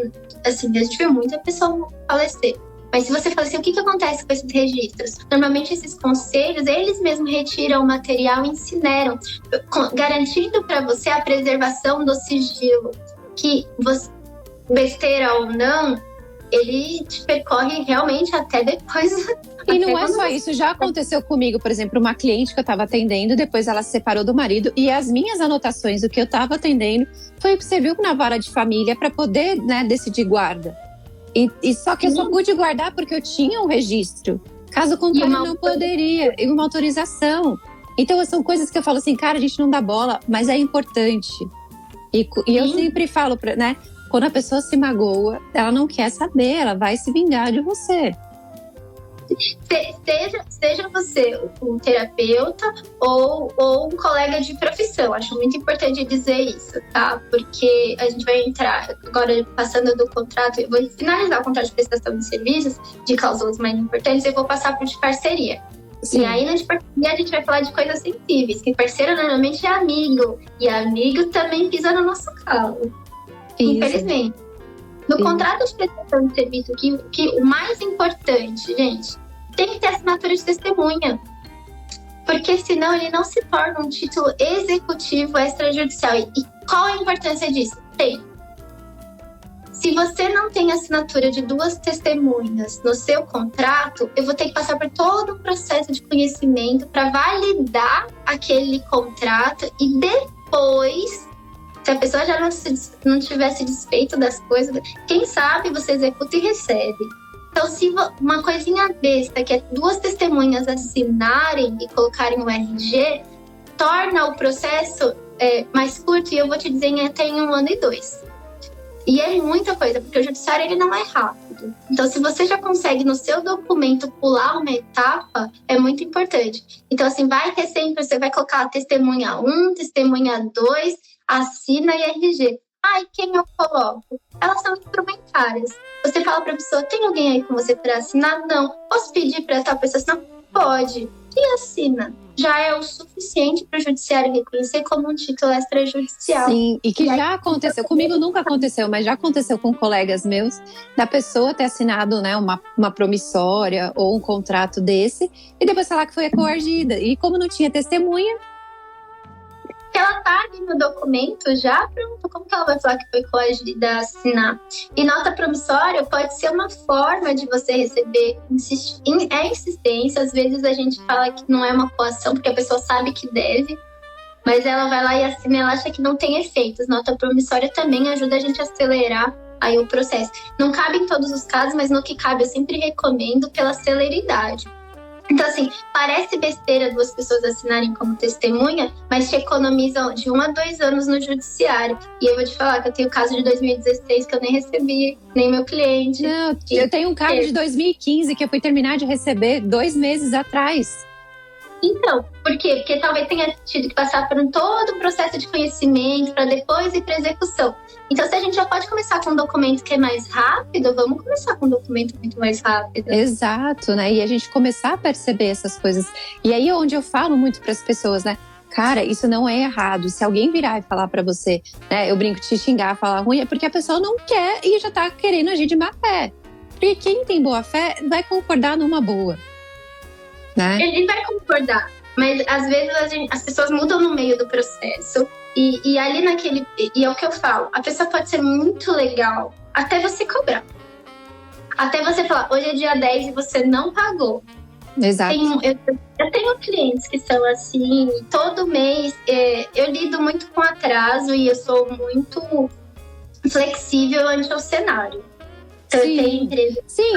assim, eu tive muita pessoa falecer. Mas se você falecer, o que acontece com esses registros? Normalmente esses conselhos, eles mesmos retiram o material e incineram, garantindo para você a preservação do sigilo. Que você, besteira ou não, ele te percorre realmente até depois. E não é só isso, já aconteceu comigo, por exemplo, uma cliente que eu estava atendendo, depois ela se separou do marido e as minhas anotações, o que eu estava atendendo, foi o que serviu na vara de família para poder, né, decidir guarda. E só que eu só pude guardar porque eu tinha um registro. Caso contrário, eu não poderia. E uma autorização. Então, são coisas que eu falo assim, cara, a gente não dá bola, mas é importante. E eu sempre falo, né? Quando a pessoa se magoa, ela não quer saber, ela vai se vingar de você. Seja você um terapeuta ou um colega de profissão. Acho muito importante dizer isso, tá? Porque a gente vai entrar agora, passando do contrato, eu vou finalizar o contrato de prestação de serviços, de cláusulas mais importantes, eu vou passar por de parceria. Sim. E aí, na de parceria, a gente vai falar de coisas sensíveis, que parceiro normalmente é amigo, e amigo também pisa no nosso calo, infelizmente. No contrato de prestação de serviço, que o mais importante, gente, tem que ter assinatura de testemunha. Porque senão ele não se torna um título executivo extrajudicial. E qual a importância disso? Tem. Se você não tem assinatura de 2 testemunhas no seu contrato, eu vou ter que passar por todo o processo de conhecimento para validar aquele contrato e depois... Se a pessoa já não tivesse desfeito das coisas, quem sabe você executa e recebe. Então, se uma coisinha besta, que é 2 testemunhas assinarem e colocarem o RG, torna o processo mais curto, e eu vou te dizer até em 1 ano e 2. E é muita coisa, porque o judiciário ele não é rápido. Então, se você já consegue no seu documento pular uma etapa, é muito importante. Então, assim, vai que sempre você vai colocar a testemunha 1, testemunha 2... Assina e RG. Ai, quem eu coloco? Elas são instrumentárias. Você fala para a pessoa, tem alguém aí com você para assinar? Não. Posso pedir para tal pessoa assinar? Pode. E assina. Já é o suficiente para o judiciário reconhecer como um título extrajudicial. Sim, e que já aconteceu. Comigo nunca aconteceu, mas já aconteceu com colegas meus, da pessoa ter assinado, né, uma promissória ou um contrato desse, e depois falar que foi coagida. E como não tinha testemunha, ela tá ali no documento já, pronto, como que ela vai falar que foi coagida a assinar? E nota promissória pode ser uma forma de você receber insistência, às vezes a gente fala que não é uma coação, porque a pessoa sabe que deve, mas ela vai lá e assina, ela acha que não tem efeitos. Nota promissória também ajuda a gente a acelerar aí o processo. Não cabe em todos os casos, mas no que cabe eu sempre recomendo pela celeridade. Então, assim, parece besteira 2 pessoas assinarem como testemunha, mas te economizam de 1 a 2 anos no judiciário. E eu vou te falar que eu tenho o caso de 2016 que eu nem recebi, nem meu cliente. Não, eu tenho um caso de 2015 que eu fui terminar de receber 2 meses atrás. Então, por quê? Porque talvez tenha tido que passar por todo o processo de conhecimento para depois ir para execução. Então, se a gente já pode começar com um documento que é mais rápido, vamos começar com um documento muito mais rápido. Exato, né? E a gente começar a perceber essas coisas. E aí é onde eu falo muito para as pessoas, né? Cara, isso não é errado. Se alguém virar e falar para você, né? Eu brinco, te xingar, falar ruim, é porque a pessoa não quer e já tá querendo agir de má fé. Porque quem tem boa fé vai concordar numa boa. Né? Ele vai concordar, mas às vezes as pessoas mudam no meio do processo e ali naquele... E é o que eu falo, a pessoa pode ser muito legal até você cobrar. Até você falar, hoje é dia 10 e você não pagou. Exato. Eu tenho clientes que são assim, todo mês eu lido muito com atraso e eu sou muito flexível ante o cenário. Sim, sim,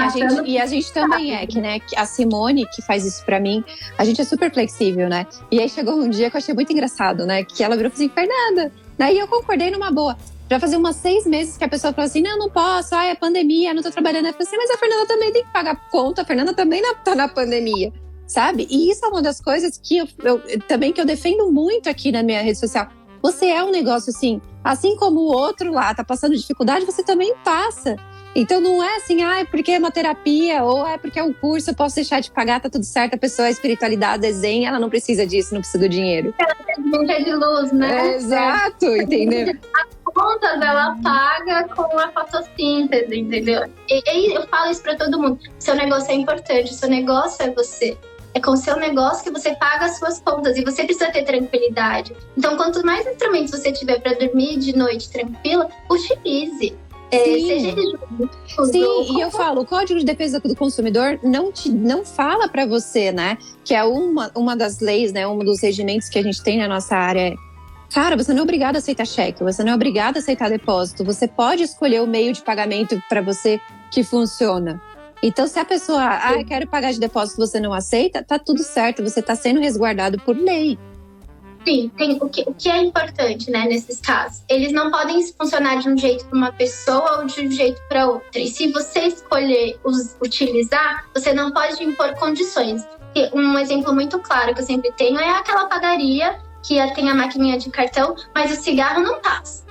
a gente também é que, né, a Simone que faz isso pra mim, a gente é super flexível, né? E aí chegou um dia que eu achei muito engraçado, né? Que ela virou e falou assim, Fernanda, Daí eu concordei numa boa. Já fazia umas 6 meses que a pessoa falou assim, não posso, é pandemia, não tô trabalhando. Eu falei assim, mas a Fernanda também tem que pagar conta, a Fernanda também tá na pandemia, sabe? E isso é uma das coisas que eu defendo muito aqui na minha rede social. Você é um negócio assim como o outro lá tá passando dificuldade, você também passa. Então não é assim, é porque é uma terapia, ou é porque é um curso, eu posso deixar de pagar, tá tudo certo, a pessoa é espiritualidade, desenho, ela não precisa disso, não precisa do dinheiro. Ela tem conta de luz, né? É, exato, entendeu? Contas ela paga com a fotossíntese, entendeu? E eu falo isso pra todo mundo. Seu negócio é importante, seu negócio é você. É com o seu negócio que você paga as suas contas e você precisa ter tranquilidade. Então, quanto mais instrumentos você tiver pra dormir de noite tranquila, utilize. Sim, e eu falo, o Código de Defesa do Consumidor não fala pra você, né? Que é uma das leis, né? Um dos regimentos que a gente tem na nossa área. Cara, você não é obrigado a aceitar cheque, você não é obrigado a aceitar depósito. Você pode escolher o meio de pagamento para você que funciona. Então, se a pessoa, eu quero pagar de depósito, você não aceita, tá tudo certo, você tá sendo resguardado por lei. Sim, tem o que é importante, né, nesses casos. Eles não podem funcionar de um jeito para uma pessoa ou de um jeito para outra. E se você escolher utilizar, você não pode impor condições. E um exemplo muito claro que eu sempre tenho é aquela padaria que tem a maquininha de cartão, mas o cigarro não passa.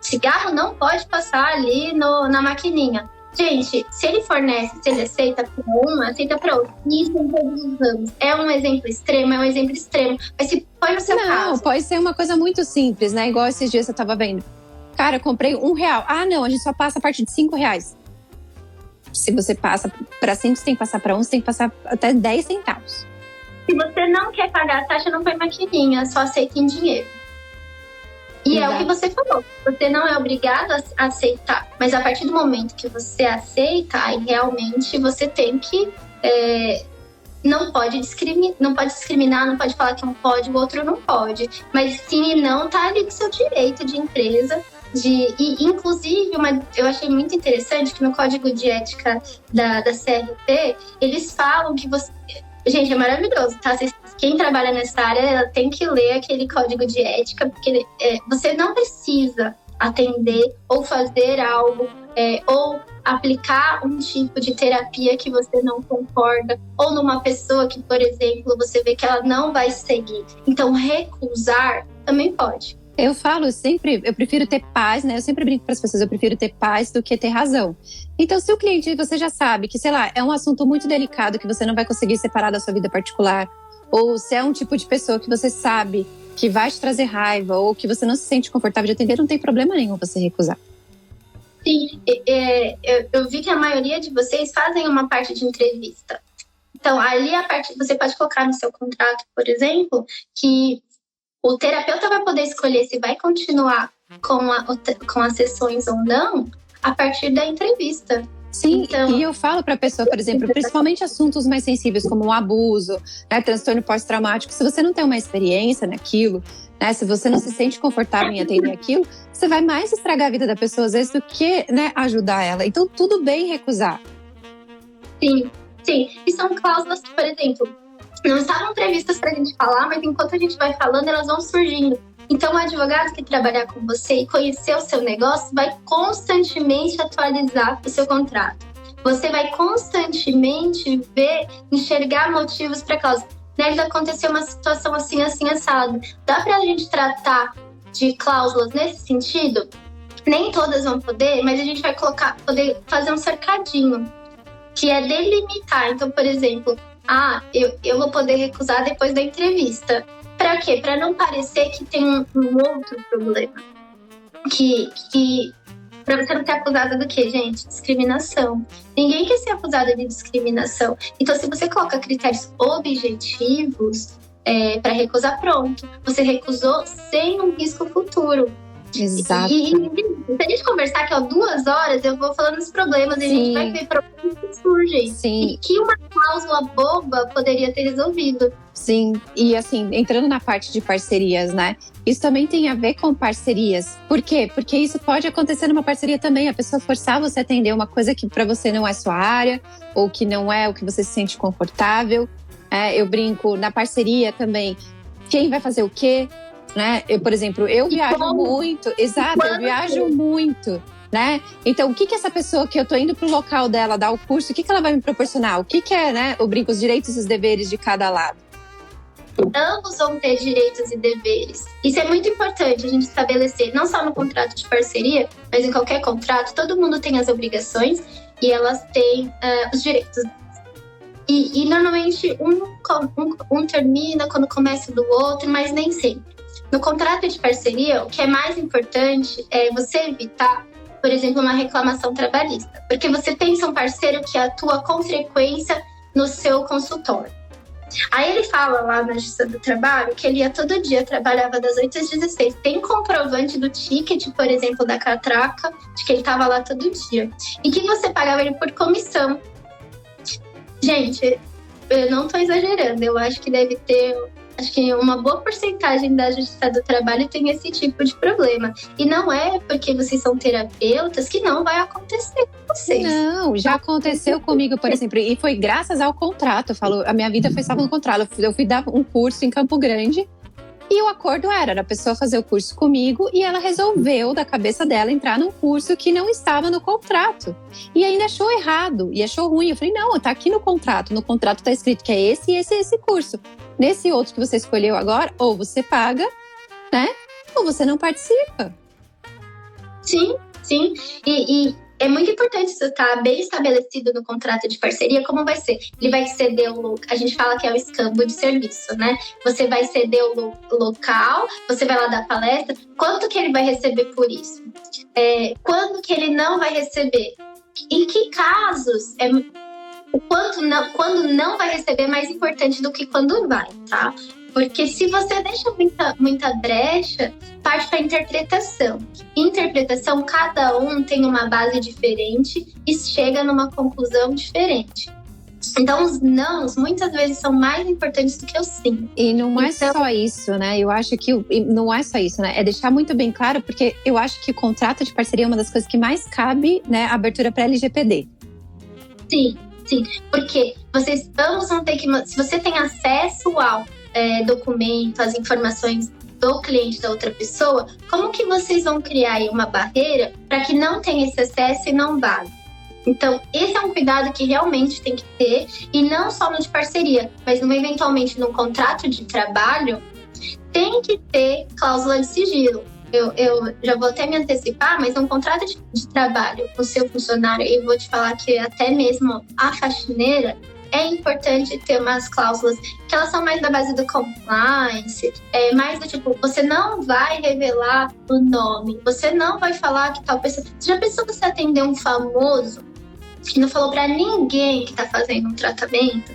O cigarro não pode passar ali na maquininha. Gente, se ele fornece, se ele aceita para uma, aceita para outra. Isso em todos os anos. É um exemplo extremo. Mas se pode ser o caso. Não, pode ser uma coisa muito simples, né? Igual esses dias eu tava vendo. Cara, eu comprei R$1. Ah, não, a gente só passa a partir de R$5. Se você passa para 5, você tem que passar para 1, você tem que passar até 10 centavos. Se você não quer pagar a taxa, não põe maquininha, só aceita em dinheiro. E exato. É o que você falou, você não é obrigado a aceitar, mas a partir do momento que você aceita, aí realmente você tem que, não pode discriminar, não pode falar que um pode, o outro não pode, mas sim e não tá ali do seu direito de empresa. E inclusive, eu achei muito interessante que no Código de Ética da CRP, eles falam que você... Gente, é maravilhoso, tá? Quem trabalha nessa área, ela tem que ler aquele código de ética, porque você não precisa atender ou fazer algo, ou aplicar um tipo de terapia que você não concorda, ou numa pessoa que, por exemplo, você vê que ela não vai seguir. Então, recusar também pode. Eu falo sempre, eu prefiro ter paz, né? Eu sempre brinco para as pessoas, eu prefiro ter paz do que ter razão. Então, se o cliente, você já sabe que, sei lá, é um assunto muito delicado que você não vai conseguir separar da sua vida particular, ou se é um tipo de pessoa que você sabe que vai te trazer raiva ou que você não se sente confortável de atender, não tem problema nenhum você recusar. Sim, eu vi que a maioria de vocês fazem uma parte de entrevista. Então, ali a parte, você pode colocar no seu contrato, por exemplo, que o terapeuta vai poder escolher se vai continuar com as sessões ou não a partir da entrevista. Sim, então, e eu falo para a pessoa, por exemplo, principalmente assuntos mais sensíveis como o abuso, né, transtorno pós-traumático, se você não tem uma experiência naquilo, né, se você não se sente confortável em atender aquilo, você vai mais estragar a vida da pessoa às vezes do que, né, ajudar ela. Então tudo bem recusar. Sim. E são cláusulas que, por exemplo, não estavam previstas para a gente falar, mas enquanto a gente vai falando, elas vão surgindo. Então, o advogado que trabalhar com você e conhecer o seu negócio vai constantemente atualizar o seu contrato. Você vai constantemente enxergar motivos para causa. Nélida, aconteceu uma situação assim, assado. Dá para a gente tratar de cláusulas nesse sentido? Nem todas vão poder, mas a gente vai poder fazer um cercadinho, que é delimitar. Então, por exemplo... eu vou poder recusar depois da entrevista. Pra quê? Pra não parecer que tem um outro problema. Pra você não ser acusada do quê, gente? Discriminação. Ninguém quer ser acusada de discriminação. Então, se você coloca critérios objetivos pra recusar, pronto. Você recusou sem um risco futuro. Exato. E se a gente conversar aqui 2 horas, eu vou falando os problemas. Sim. E a gente vai ver problemas que surgem. Sim. E que uma cláusula boba poderia ter resolvido. Sim, e assim, entrando na parte de parcerias, né? Isso também tem a ver com parcerias. Por quê? Porque isso pode acontecer numa parceria também. A pessoa forçar você a atender uma coisa que pra você não é sua área, ou que não é o que você se sente confortável. Eu brinco, na parceria também, quem vai fazer o quê? né? Eu, por exemplo, eu viajo muito. Exato, eu viajo muito, né? Então, o que que essa pessoa que eu tô indo pro local dela dar o curso, o que que ela vai me proporcionar? O que que é, né? Os direitos e os deveres de cada lado. Ambos vão ter direitos e deveres. Isso é muito importante, a gente estabelecer, não só no contrato de parceria, mas em qualquer contrato, todo mundo tem as obrigações e elas têm os direitos. E normalmente um termina quando começa do outro, mas nem sempre. No contrato de parceria, o que é mais importante é você evitar, por exemplo, uma reclamação trabalhista, porque você pensa um parceiro que atua com frequência no seu consultório. Aí ele fala lá na Justiça do Trabalho que ele ia todo dia, trabalhava das 8 às 16. Tem comprovante do ticket, por exemplo, da catraca, de que ele estava lá todo dia. E que você pagava ele por comissão. Gente, eu não estou exagerando. Eu acho que deve ter... Acho que uma boa porcentagem da Justiça do Trabalho tem esse tipo de problema. E não é porque vocês são terapeutas que não vai acontecer com vocês. Não, já aconteceu comigo, por exemplo. E foi graças ao contrato. Eu falo, a minha vida foi salva no contrato. Eu fui dar um curso em Campo Grande e o acordo era a pessoa fazer o curso comigo e ela resolveu, da cabeça dela, entrar num curso que não estava no contrato. E ainda achou errado, e achou ruim. Eu falei, não, tá aqui no contrato tá escrito que é esse, esse e esse curso. Nesse outro que você escolheu agora, ou você paga, né? Ou você não participa. Sim, sim. E é muito importante isso estar bem estabelecido no contrato de parceria, como vai ser. Ele vai ceder o... A gente fala que é o escambo de serviço, né? Você vai ceder o local, você vai lá dar palestra. Quanto que ele vai receber por isso? Quando que ele não vai receber? Em que casos... Quando não vai receber é mais importante do que quando vai, tá? Porque se você deixa muita brecha, parte para a interpretação. Interpretação, cada um tem uma base diferente e chega numa conclusão diferente. Então, os nãos, muitas vezes, são mais importantes do que o sim. E não é só isso, né? Eu acho que... Não é só isso, né? É deixar muito bem claro, porque eu acho que o contrato de parceria é uma das coisas que mais cabe, né? A abertura para LGPD. Sim. Sim, porque vocês ambos vão ter que... Se você tem acesso ao documento, às informações do cliente da outra pessoa, como que vocês vão criar aí uma barreira para que não tenha esse acesso e não vale? Então, esse é um cuidado que realmente tem que ter, e não só no de parceria, mas eventualmente no contrato de trabalho, tem que ter cláusula de sigilo. Eu já vou até me antecipar, mas um contrato de trabalho com o seu funcionário, e vou te falar que até mesmo a faxineira, é importante ter umas cláusulas que elas são mais da base do compliance, mais do tipo, você não vai revelar o nome, você não vai falar que tal pessoa... Já pensou você atender um famoso que não falou pra ninguém que tá fazendo um tratamento?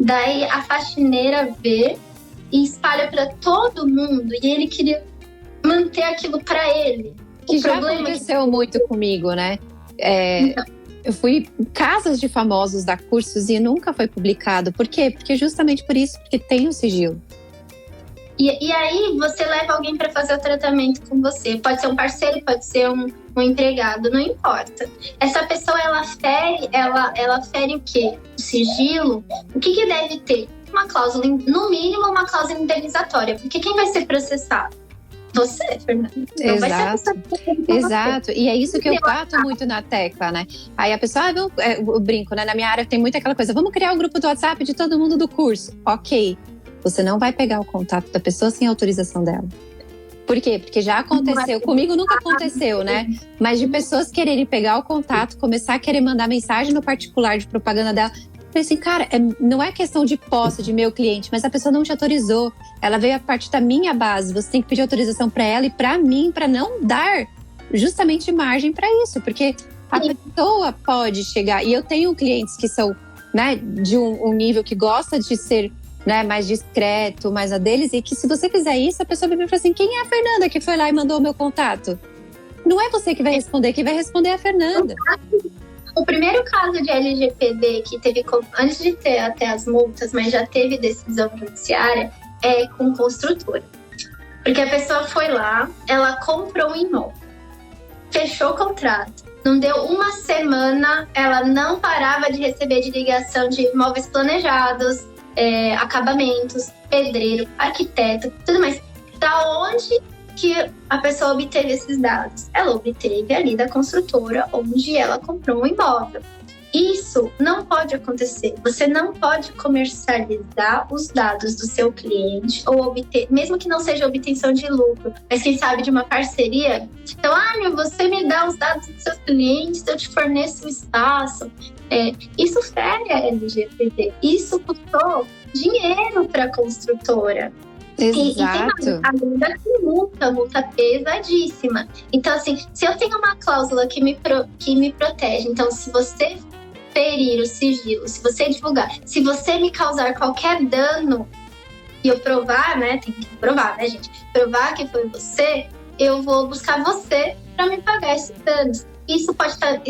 Daí a faxineira vê e espalha pra todo mundo, e ele queria... manter aquilo pra ele. Que já aconteceu muito comigo, né? Eu fui em casas de famosos dar cursos e nunca foi publicado. Por quê? Porque justamente por isso, porque tem o sigilo. E aí você leva alguém pra fazer o tratamento com você. Pode ser um parceiro, pode ser um empregado, não importa. Essa pessoa, ela fere o quê? O sigilo? O que deve ter? Uma cláusula, no mínimo uma cláusula indenizatória. Porque quem vai ser processado? Você, Fernanda. Então, Exato. E é isso que eu bato muito na tecla, né? Aí a pessoa, eu brinco, né? Na minha área tem muito aquela coisa, vamos criar um grupo do WhatsApp de todo mundo do curso. Ok, você não vai pegar o contato da pessoa sem autorização dela. Por quê? Porque já aconteceu, comigo nunca aconteceu, né? Mas de pessoas quererem pegar o contato, começar a querer mandar mensagem no particular de propaganda dela. Eu falei assim, cara, não é questão de posse de meu cliente, mas a pessoa não te autorizou. Ela veio a partir da minha base. Você tem que pedir autorização para ela e para mim, para não dar justamente margem para isso. Porque a pessoa pode chegar. E eu tenho clientes que são, né, de um nível que gosta de ser, né, mais discreto, mais a deles. E que se você fizer isso, a pessoa vai me falar assim, quem é a Fernanda que foi lá e mandou o meu contato? Não é você que vai responder, quem vai responder é a Fernanda. O primeiro caso de LGPD que teve, antes de ter até as multas, mas já teve decisão judiciária, é com construtora. Porque a pessoa foi lá, ela comprou um imóvel, fechou o contrato, não deu uma semana, ela não parava de receber de ligação de imóveis planejados, acabamentos, pedreiro, arquiteto, tudo mais. Da onde que a pessoa obteve esses dados? Ela obteve ali da construtora onde ela comprou um imóvel. Isso não pode acontecer. Você não pode comercializar os dados do seu cliente ou obter, mesmo que não seja obtenção de lucro, mas quem sabe de uma parceria. Então, você me dá os dados dos seus clientes, eu te forneço o espaço. Isso fere a LGPD. Isso custou dinheiro para a construtora. Exato. E tem a multa, multa pesadíssima. Então, assim, se eu tenho uma cláusula que me protege, então, se você ferir o sigilo, se você divulgar, se você me causar qualquer dano e eu provar, né, tem que provar, né, gente, provar que foi você, eu vou buscar você para me pagar esses danos. Isso pode estar,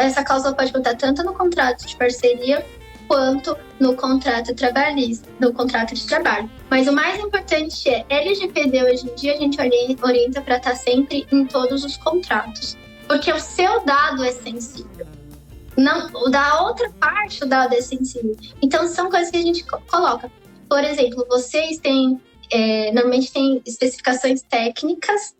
essa cláusula pode contar tanto no contrato de parceria quanto no contrato trabalhista, no contrato de trabalho. Mas o mais importante é, LGPD hoje em dia a gente orienta para estar sempre em todos os contratos, porque o seu dado é sensível. Não, o da outra parte, o dado é sensível. Então, são coisas que a gente coloca. Por exemplo, vocês têm, normalmente tem especificações técnicas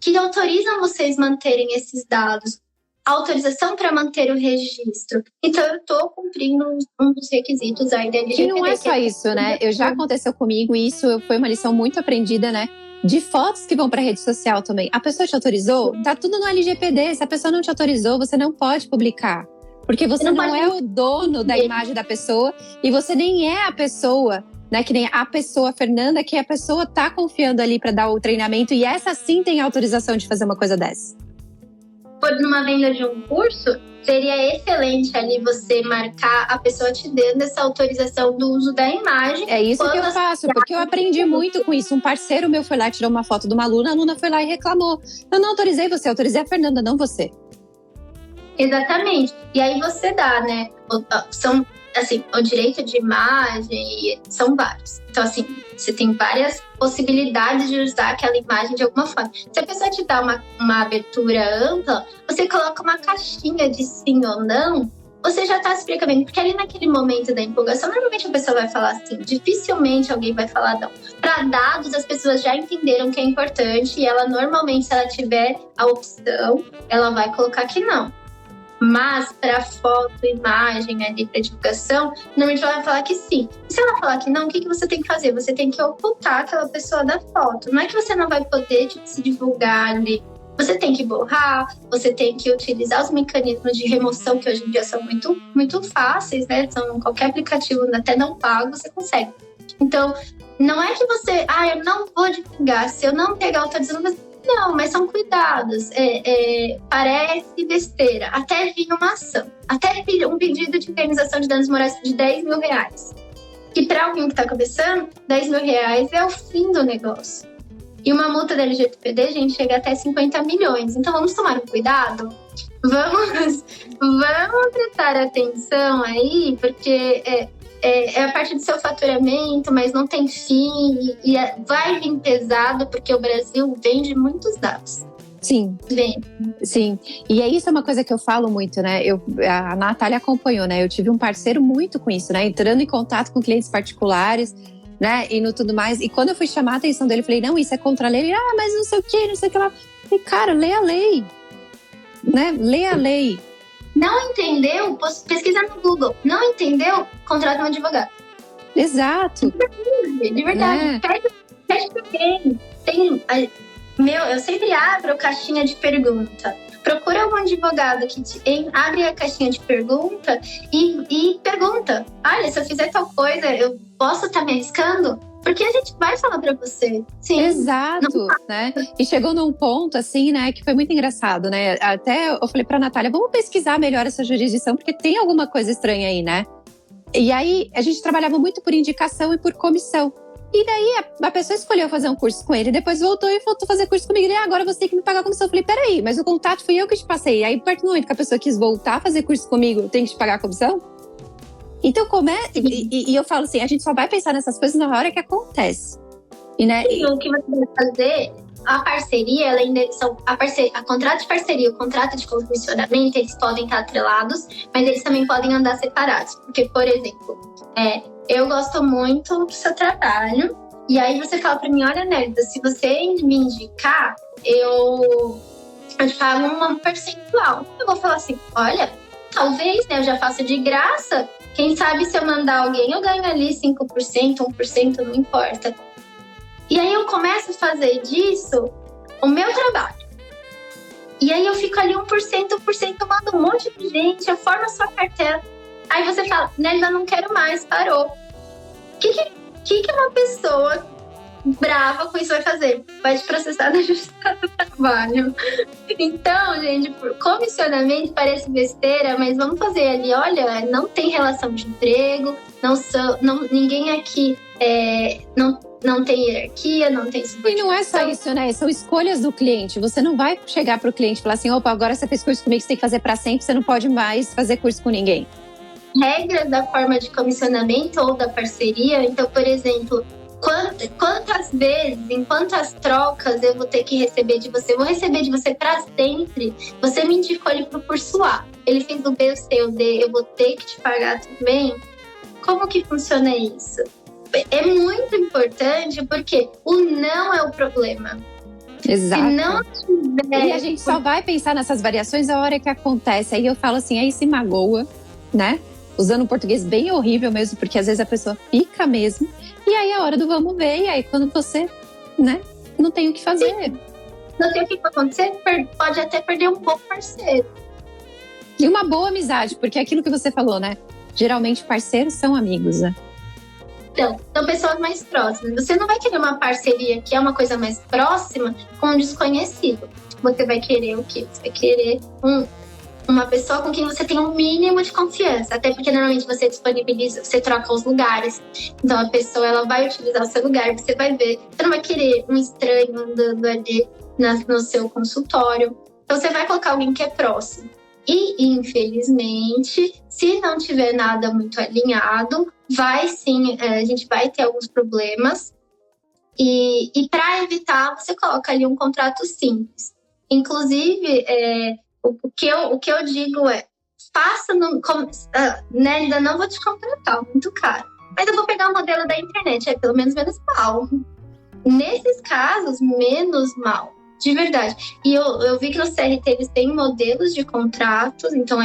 que autorizam vocês manterem esses dados. Autorização para manter o registro. Então, eu estou cumprindo um dos requisitos aí da LGPD. Que não é só isso, né? Já aconteceu comigo e isso foi uma lição muito aprendida, né? De fotos que vão para a rede social também. A pessoa te autorizou? Tá tudo no LGPD. Se a pessoa não te autorizou, você não pode publicar. Porque você não é o dono da imagem da pessoa e você nem é a pessoa, né? Que nem a pessoa Fernanda, que a pessoa tá confiando ali para dar o treinamento e essa sim tem autorização de fazer uma coisa dessa. Numa venda de um curso, seria excelente ali você marcar a pessoa te dando essa autorização do uso da imagem. É isso que eu faço, porque eu aprendi muito com isso. Um parceiro meu foi lá e tirou uma foto de uma aluna, a aluna foi lá e reclamou. Eu não autorizei você, eu autorizei a Fernanda, não você. Exatamente. E aí você dá, né? São, assim, o direito de imagem, são vários. Então, assim, você tem várias possibilidades de usar aquela imagem de alguma forma. Se a pessoa te dá uma abertura ampla, você coloca uma caixinha de sim ou não, você já está se explicando. Porque ali naquele momento da empolgação, normalmente a pessoa vai falar sim, dificilmente alguém vai falar não. Para dados, as pessoas já entenderam que é importante e ela normalmente, se ela tiver a opção, ela vai colocar que não. Mas para foto, imagem, ali para divulgação, normalmente ela vai falar que sim. E se ela falar que não, o que você tem que fazer? Você tem que ocultar aquela pessoa da foto. Não é que você não vai poder se divulgar ali. Você tem que borrar, você tem que utilizar os mecanismos de remoção que hoje em dia são muito, muito fáceis, né? São qualquer aplicativo, até não pago, você consegue. Então, não é que você, eu não vou divulgar, se eu não pegar autorização, não, mas são cuidados. Parece besteira. Até vir uma ação. Até vir um pedido de indenização de danos morais de 10 mil reais. Que para alguém que está começando, 10 mil reais é o fim do negócio. E uma multa da LGPD, gente, chega até 50 milhões. Então vamos tomar um cuidado? Vamos prestar atenção aí, porque é a parte do seu faturamento, mas não tem fim e vai vir pesado porque o Brasil vende muitos dados. Sim. Vende. Sim. E isso é uma coisa que eu falo muito, né? A Natália acompanhou, né? Eu tive um parceiro muito com isso, né? Entrando em contato com clientes particulares, né? E no tudo mais. E quando eu fui chamar a atenção dele, eu falei, não, isso é contra a lei. Ele, mas não sei o que, não sei o que lá. Eu falei, cara, lê a lei. Né? Lê a lei. Não entendeu? Pesquisa no Google. Não entendeu? Contrata um advogado. Exato. De verdade. Pede pra alguém. Eu sempre abro caixinha de pergunta. Procura um advogado que abre a caixinha de pergunta e pergunta. Olha, se eu fizer tal coisa, eu posso estar me arriscando? Porque a gente vai falar pra você. Sim. Exato, né? E chegou num ponto, assim, né, que foi muito engraçado, né? Até eu falei pra Natália, vamos pesquisar melhor essa jurisdição, porque tem alguma coisa estranha aí, né? E aí, a gente trabalhava muito por indicação e por comissão. E daí, a pessoa escolheu fazer um curso com ele, depois voltou e falou fazer curso comigo. E agora você tem que me pagar a comissão. Eu falei, peraí, mas o contato fui eu que te passei. E aí, a partir do momento que a pessoa quis voltar a fazer curso comigo, tem que te pagar a comissão? Então, eu falo assim, a gente só vai pensar nessas coisas na hora que acontece. E, né? E o que você vai fazer, a parceria, o contrato de parceria, o contrato de comissionamento, eles podem estar atrelados, mas eles também podem andar separados. Porque, por exemplo, eu gosto muito do seu trabalho, E aí você fala pra mim, olha, Nélida, se você me indicar, eu te pago uma percentual. Eu vou falar assim, olha, talvez, né, eu já faço de graça. Quem sabe se eu mandar alguém, eu ganho ali 5%, 1%, não importa. E aí eu começo a fazer disso o meu trabalho. E aí eu fico ali 1%, 1%, eu mando um monte de gente, eu formo a sua cartela. Aí você fala, Nélida, não quero mais, parou. O que uma pessoa brava com isso vai fazer? Vai te processar na justiça do trabalho. Então, gente, por comissionamento parece besteira, mas vamos fazer ali, olha, não tem relação de emprego, ninguém aqui não tem hierarquia, não tem... E não é só isso, né? São escolhas do cliente. Você não vai chegar pro cliente e falar assim, opa, agora você fez curso comigo, você tem que fazer para sempre, você não pode mais fazer curso com ninguém. Regras da forma de comissionamento ou da parceria. Então, por exemplo, quantas vezes, em quantas trocas eu vou ter que receber de você? Eu vou receber de você para sempre. Você me indicou ele pro curso A. Ele fez o B, o C, o D. Eu vou ter que te pagar também? Como que funciona isso? É muito importante porque o não é o problema. Exato. Se não tiver... E a gente só vai pensar nessas variações a hora que acontece. Aí eu falo assim, aí se magoa, né? Usando um português bem horrível mesmo, porque às vezes a pessoa fica mesmo. E aí é a hora do vamos ver, e aí quando você, né, não tem o que fazer. Sim. Não tem o que acontecer, pode até perder um bom parceiro. E uma boa amizade, porque é aquilo que você falou, né? Geralmente parceiros são amigos, né? Então, são pessoas mais próximas. Você não vai querer uma parceria que é uma coisa mais próxima com um desconhecido. Você vai querer o quê? Você vai querer uma pessoa com quem você tem um mínimo de confiança, até porque normalmente você disponibiliza, você troca os lugares, então a pessoa ela vai utilizar o seu lugar, você vai ver, você não vai querer um estranho andando ali no seu consultório, então você vai colocar alguém que é próximo. E infelizmente, se não tiver nada muito alinhado, vai sim, a gente vai ter alguns problemas, e para evitar, você coloca ali um contrato simples. Inclusive, o que eu digo é, né, ainda não vou te contratar, muito caro. Mas eu vou pegar o modelo da internet, é pelo menos menos mal. Nesses casos, menos mal, de verdade. E eu vi que no CRT eles têm modelos de contratos, então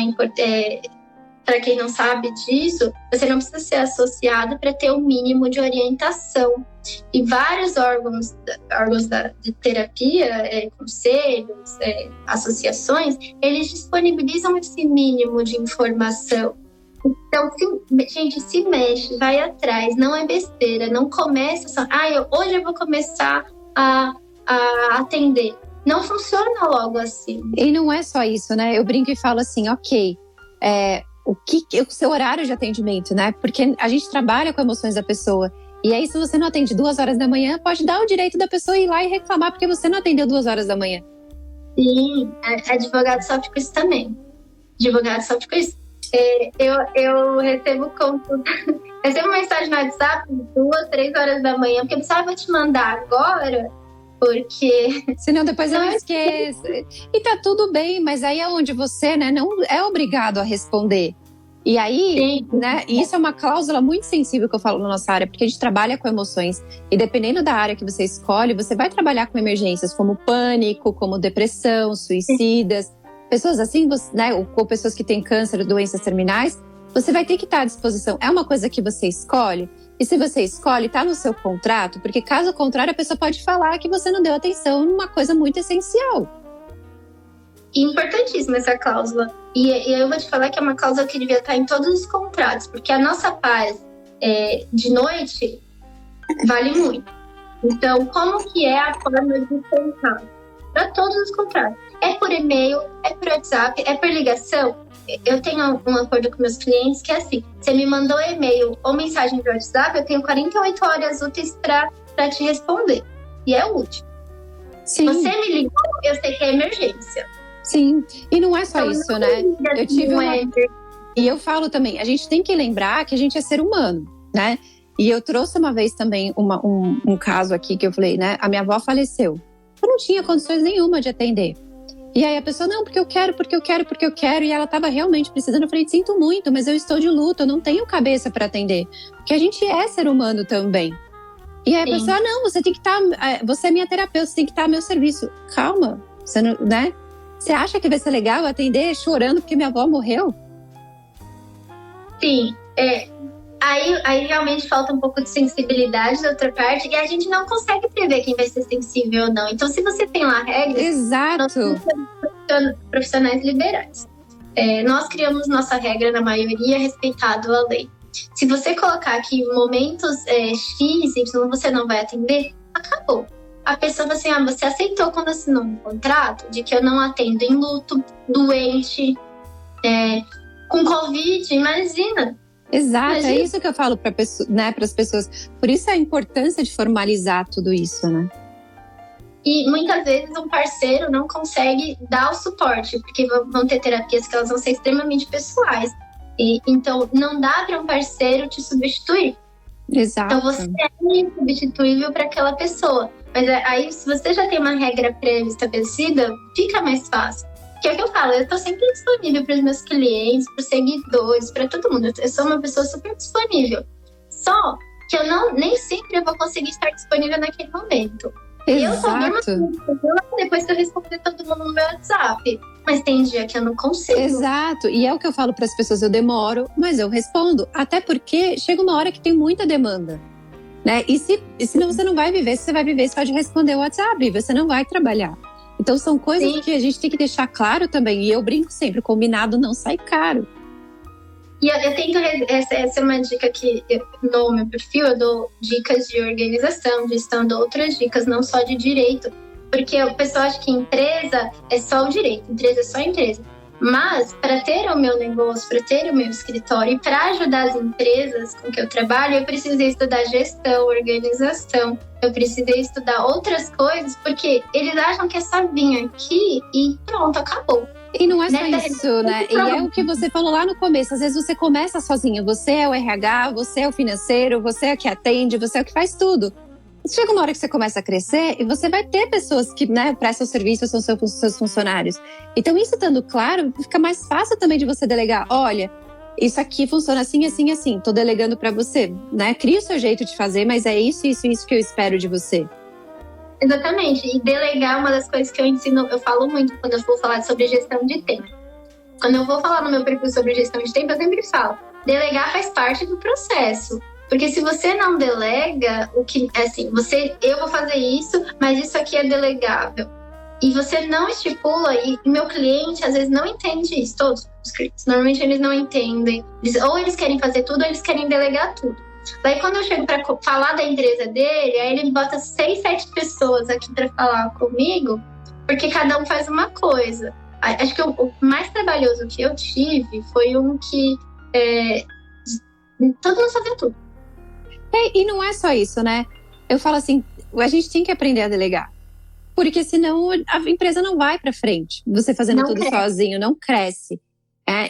para quem não sabe disso, você não precisa ser associado para ter o mínimo de orientação. E vários órgãos de terapia, conselhos, associações, eles disponibilizam esse mínimo de informação. Então, gente, se mexe, vai atrás, não é besteira, não começa só, hoje eu vou começar a atender. Não funciona logo assim. E não é só isso, né? Eu brinco e falo assim, ok, o seu horário de atendimento, né? Porque a gente trabalha com emoções da pessoa. E aí, se você não atende 2h da manhã, pode dar o direito da pessoa ir lá e reclamar porque você não atendeu 2h da manhã. Sim, advogado sofre com isso também. Advogado sofre com isso. Eu recebo consulta, recebo mensagem no WhatsApp 2, 3 horas da manhã, porque eu vou te mandar agora, porque... Senão depois eu esqueço. E tá tudo bem, mas aí é onde você, né, não é obrigado a responder. E aí, né, isso é uma cláusula muito sensível que eu falo na nossa área, porque a gente trabalha com emoções. E dependendo da área que você escolhe, você vai trabalhar com emergências como pânico, como depressão, suicidas. Pessoas assim, né, ou pessoas que têm câncer, doenças terminais, você vai ter que estar à disposição. É uma coisa que você escolhe. E se você escolhe, está no seu contrato, porque caso contrário, a pessoa pode falar que você não deu atenção numa coisa muito essencial. Importantíssima essa cláusula. E eu vou te falar que é uma cláusula que devia estar em todos os contratos, porque a nossa paz de noite vale muito. Então, como que é a forma de contrato? Para todos os contratos. É por e-mail, é por WhatsApp, é por ligação. Eu tenho um acordo com meus clientes que é assim, você me mandou e-mail ou mensagem por WhatsApp, eu tenho 48 horas úteis para te responder. E é útil. Sim. Você me ligou, eu sei que é emergência. Sim, e não é só isso, né? Eu tive uma... E eu falo também, a gente tem que lembrar que a gente é ser humano, né? E eu trouxe uma vez também um caso aqui que eu falei, né? A minha avó faleceu. Eu não tinha condições nenhuma de atender. E aí a pessoa, não, porque eu quero. E ela estava realmente precisando. Eu falei, sinto muito, mas eu estou de luto, eu não tenho cabeça para atender. Porque a gente é ser humano também. E aí a pessoa, não, você tem que estar, você é minha terapeuta, você tem que estar a meu serviço. Calma, você não, né? Você acha que vai ser legal atender chorando porque minha avó morreu? Sim, aí realmente falta um pouco de sensibilidade da outra parte, e a gente não consegue prever quem vai ser sensível ou não. Então, se você tem lá regras, exato, profissionais liberais. Nós criamos nossa regra, na maioria, respeitado a lei. Se você colocar que em momentos X, Y, você não vai atender, acabou. A pessoa vai assim, você aceitou quando assinou um contrato de que eu não atendo em luto, doente, com Covid, imagina. Exato, imagina. É isso que eu falo para as pessoas. Por isso a importância de formalizar tudo isso, né? E muitas vezes um parceiro não consegue dar o suporte, porque vão ter terapias que elas vão ser extremamente pessoais. E, então, não dá para um parceiro te substituir. Exato. Então, você é insubstituível para aquela pessoa. Mas aí, se você já tem uma regra pré-estabelecida, fica mais fácil. Que é o que eu falo, eu estou sempre disponível para os meus clientes, para os seguidores, para todo mundo. Eu sou uma pessoa super disponível. Só que eu nem sempre eu vou conseguir estar disponível naquele momento. Exato. Eu só durmo depois que eu respondo todo mundo no meu WhatsApp. Mas tem dia que eu não consigo. Exato. E é o que eu falo para as pessoas, eu demoro, mas eu respondo. Até porque chega uma hora que tem muita demanda. Né? E senão você não vai viver. Se você vai viver só de responder o WhatsApp, você não vai trabalhar. Então são coisas, sim, que a gente tem que deixar claro também. E eu brinco sempre, combinado não sai caro. E eu tento, essa é uma dica que no meu perfil eu dou dicas de organização, gestão, dou outras dicas, não só de direito. Porque o pessoal acha que empresa é só o direito, empresa é só a empresa. Mas para ter o meu negócio, para ter o meu escritório e para ajudar as empresas com que eu trabalho, eu precisei estudar gestão, organização, eu precisei estudar outras coisas, porque eles acham que é só vir aqui e pronto, acabou. E não é só isso, né? E é o que você falou lá no começo, às vezes você começa sozinha, você é o RH, você é o financeiro, você é o que atende, você é o que faz tudo. Chega uma hora que você começa a crescer e você vai ter pessoas que, né, prestam serviço, são seus funcionários. Então, isso estando claro, fica mais fácil também de você delegar. Olha, isso aqui funciona assim, assim, assim. Tô delegando para você, né? Cria o seu jeito de fazer, mas é isso, isso, isso que eu espero de você. Exatamente. E delegar é uma das coisas que eu ensino, eu falo muito quando eu vou falar sobre gestão de tempo. Quando eu vou falar no meu perfil sobre gestão de tempo, eu sempre falo, delegar faz parte do processo. Porque se você não delega, o que é assim, eu vou fazer isso, mas isso aqui é delegável. E você não estipula, e meu cliente às vezes não entende isso, todos os clientes, normalmente eles não entendem. Ou eles querem fazer tudo, ou eles querem delegar tudo. Daí quando eu chego para falar da empresa dele, aí ele bota 6, 7 pessoas aqui para falar comigo, porque cada um faz uma coisa. Acho que o mais trabalhoso que eu tive foi um que todo mundo fazia tudo. E não é só isso, né? Eu falo assim, a gente tem que aprender a delegar. Porque senão a empresa não vai pra frente. Você fazendo tudo sozinho, não cresce.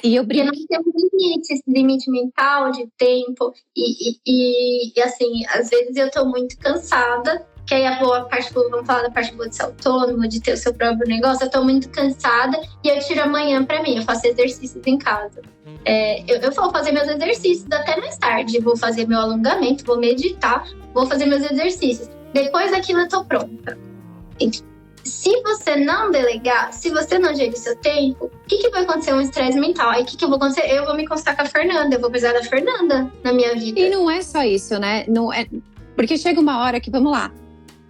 E eu brinco. Porque não tem um limite, esse limite mental de tempo. E assim, às vezes eu tô muito cansada. Que aí a boa parte boa, vamos falar da parte boa de ser autônomo, de ter o seu próprio negócio. Eu tô muito cansada e eu tiro amanhã pra mim, eu faço exercícios em casa. Eu vou fazer meus exercícios até mais tarde, vou fazer meu alongamento, vou meditar, vou fazer meus exercícios. Depois daquilo eu tô pronta. Se você não delegar, se você não gerir seu tempo, o que vai acontecer? Um estresse mental. Aí o que eu vou acontecer? Eu vou me constar com a Fernanda, eu vou precisar da Fernanda na minha vida. E não é só isso, né? Não é... Porque chega uma hora que, vamos lá,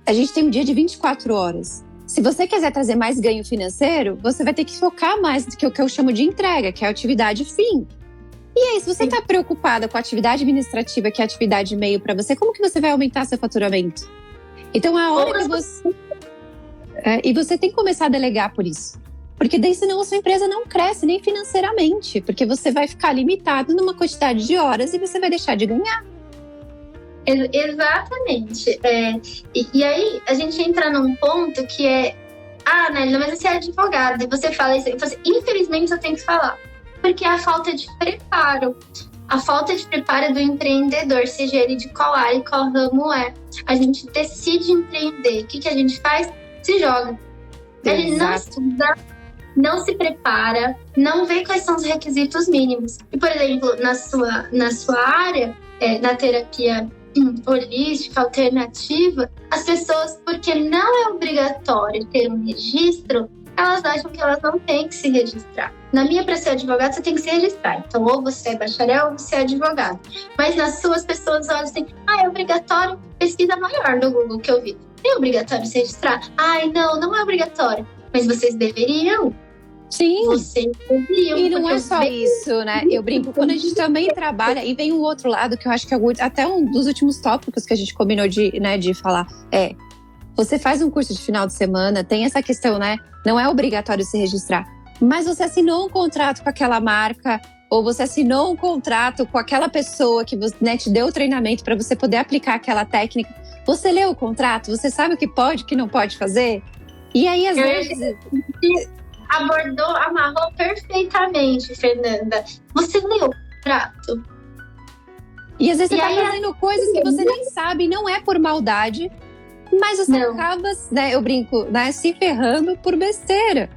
a gente tem um dia de 24 horas. Se você quiser trazer mais ganho financeiro, você vai ter que focar mais do que o que eu chamo de entrega, que é a atividade fim. E aí, se você está preocupada com a atividade administrativa, que é a atividade meio para você, como que você vai aumentar seu faturamento? Então, a hora que você... E você tem que começar a delegar por isso. Porque daí, senão, a sua empresa não cresce nem financeiramente. Porque você vai ficar limitado numa quantidade de horas e você vai deixar de ganhar. Exatamente. E aí a gente entra num ponto que é, Nélida, mas você é advogada, e você fala isso, infelizmente eu tenho que falar, porque é a falta de preparo. A falta de preparo do empreendedor, seja ele de qual área e qual ramo é. A gente decide empreender, o que a gente faz? Se joga. Ele não estuda, não se prepara, não vê quais são os requisitos mínimos. E, por exemplo, na sua área, na terapia holística, alternativa, as pessoas, porque não é obrigatório ter um registro, elas acham que elas não têm que se registrar. Na minha, para ser advogado, você tem que se registrar. Então, ou você é bacharel, ou você é advogado. Mas nas suas, pessoas olham assim, ah, é obrigatório, pesquisa maior no Google que eu vi. É obrigatório se registrar? Ai, não, não é obrigatório. Mas vocês deveriam. Sim. Vocês deveriam. E não é só isso, né? Eu brinco, quando a gente também trabalha, e vem o outro lado, que eu acho que é até um dos últimos tópicos que a gente combinou de falar, é... Você faz um curso de final de semana, tem essa questão, né? Não é obrigatório se registrar. Mas você assinou um contrato com aquela marca, ou você assinou um contrato com aquela pessoa que você, né, te deu o treinamento para você poder aplicar aquela técnica. Você leu o contrato, você sabe o que pode, o que não pode fazer? E aí, às vezes... Abordou, amarrou perfeitamente, Fernanda. Você leu o contrato. E às vezes você tá fazendo coisas que você nem sabe, não é por maldade... Mas você acaba, né, eu brinco, né, se ferrando por besteira.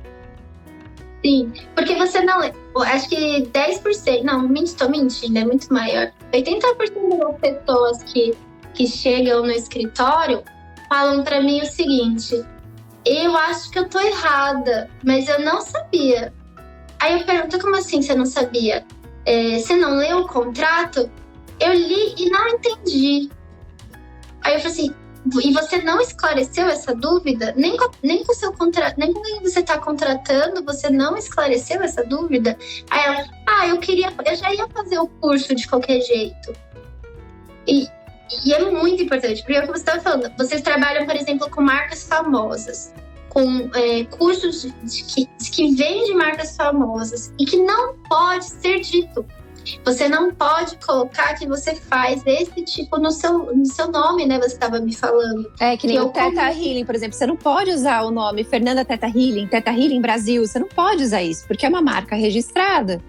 Sim, porque você não lê. Acho que 10%, não, estou mentindo, é muito maior. 80% das pessoas que chegam no escritório falam para mim o seguinte: eu acho que eu tô errada, mas eu não sabia. Aí eu pergunto, como assim você não sabia? Você não leu o contrato? Eu li e não entendi. Aí eu falei assim, e você não esclareceu essa dúvida? Nem com o seu contrato, nem com quem você está contratando, você não esclareceu essa dúvida? Aí ela, eu já ia fazer o curso de qualquer jeito. E é muito importante, porque é o que você estava falando, vocês trabalham, por exemplo, com marcas famosas, com cursos que vêm de marcas famosas e que não pode ser dito. Você não pode colocar que você faz esse tipo no seu nome, né? Você estava me falando. É, que nem o ThetaHealing, por exemplo. Você não pode usar o nome Fernanda ThetaHealing, ThetaHealing Brasil. Você não pode usar isso, porque é uma marca registrada.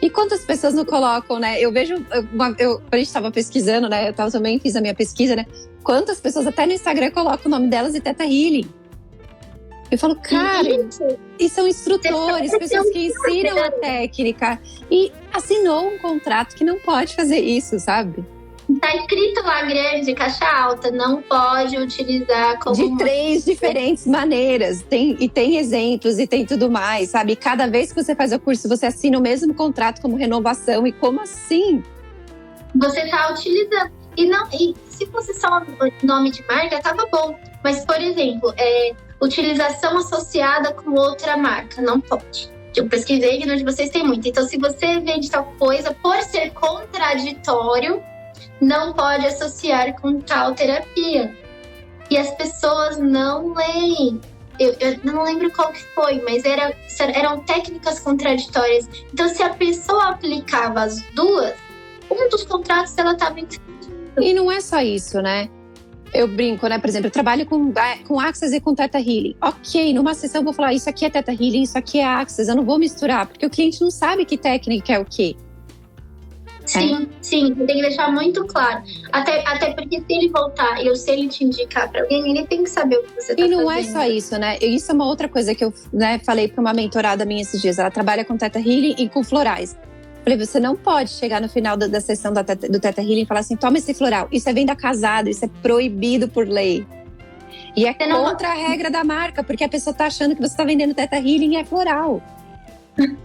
E quantas pessoas não colocam, né? Eu vejo... a gente estava pesquisando, né? Eu também fiz a minha pesquisa, né? Quantas pessoas até no Instagram colocam o nome delas e ThetaHealing. Eu falo, cara, e são instrutores, pessoas que ensinam a técnica. E assinou um contrato que não pode fazer isso, sabe? Tá escrito lá grande, caixa alta, não pode utilizar como... De 3 diferentes maneiras, tem exemplos e tem tudo mais, sabe? E cada vez que você faz o curso, você assina o mesmo contrato como renovação. E como assim? Você tá utilizando. E se fosse só nome de marca, tava bom. Mas, por exemplo, utilização associada com outra marca, não pode. Eu pesquisei que onde vocês tem muito. Então, se você vende tal coisa, por ser contraditório, não pode associar com tal terapia. E as pessoas não leem. Eu não lembro qual que foi, mas eram técnicas contraditórias. Então, se a pessoa aplicava as duas, um dos contratos ela estava incluindo. E não é só isso, né? Eu brinco, né? Por exemplo, eu trabalho com Access e com ThetaHealing. Ok, numa sessão eu vou falar, isso aqui é ThetaHealing, isso aqui é Access. Eu não vou misturar, porque o cliente não sabe que técnica é o quê. Sim, tem que deixar muito claro. Até porque se ele voltar e se ele te indicar pra alguém, ele tem que saber o que você tá fazendo. E não é só isso, né? Isso é uma outra coisa que eu falei pra uma mentorada minha esses dias. Ela trabalha com ThetaHealing e com florais. Falei, você não pode chegar no final da sessão do ThetaHealing e falar assim, toma esse floral, isso é venda casada, isso é proibido por lei. E é contra a regra da marca, porque a pessoa tá achando que você tá vendendo ThetaHealing e é floral.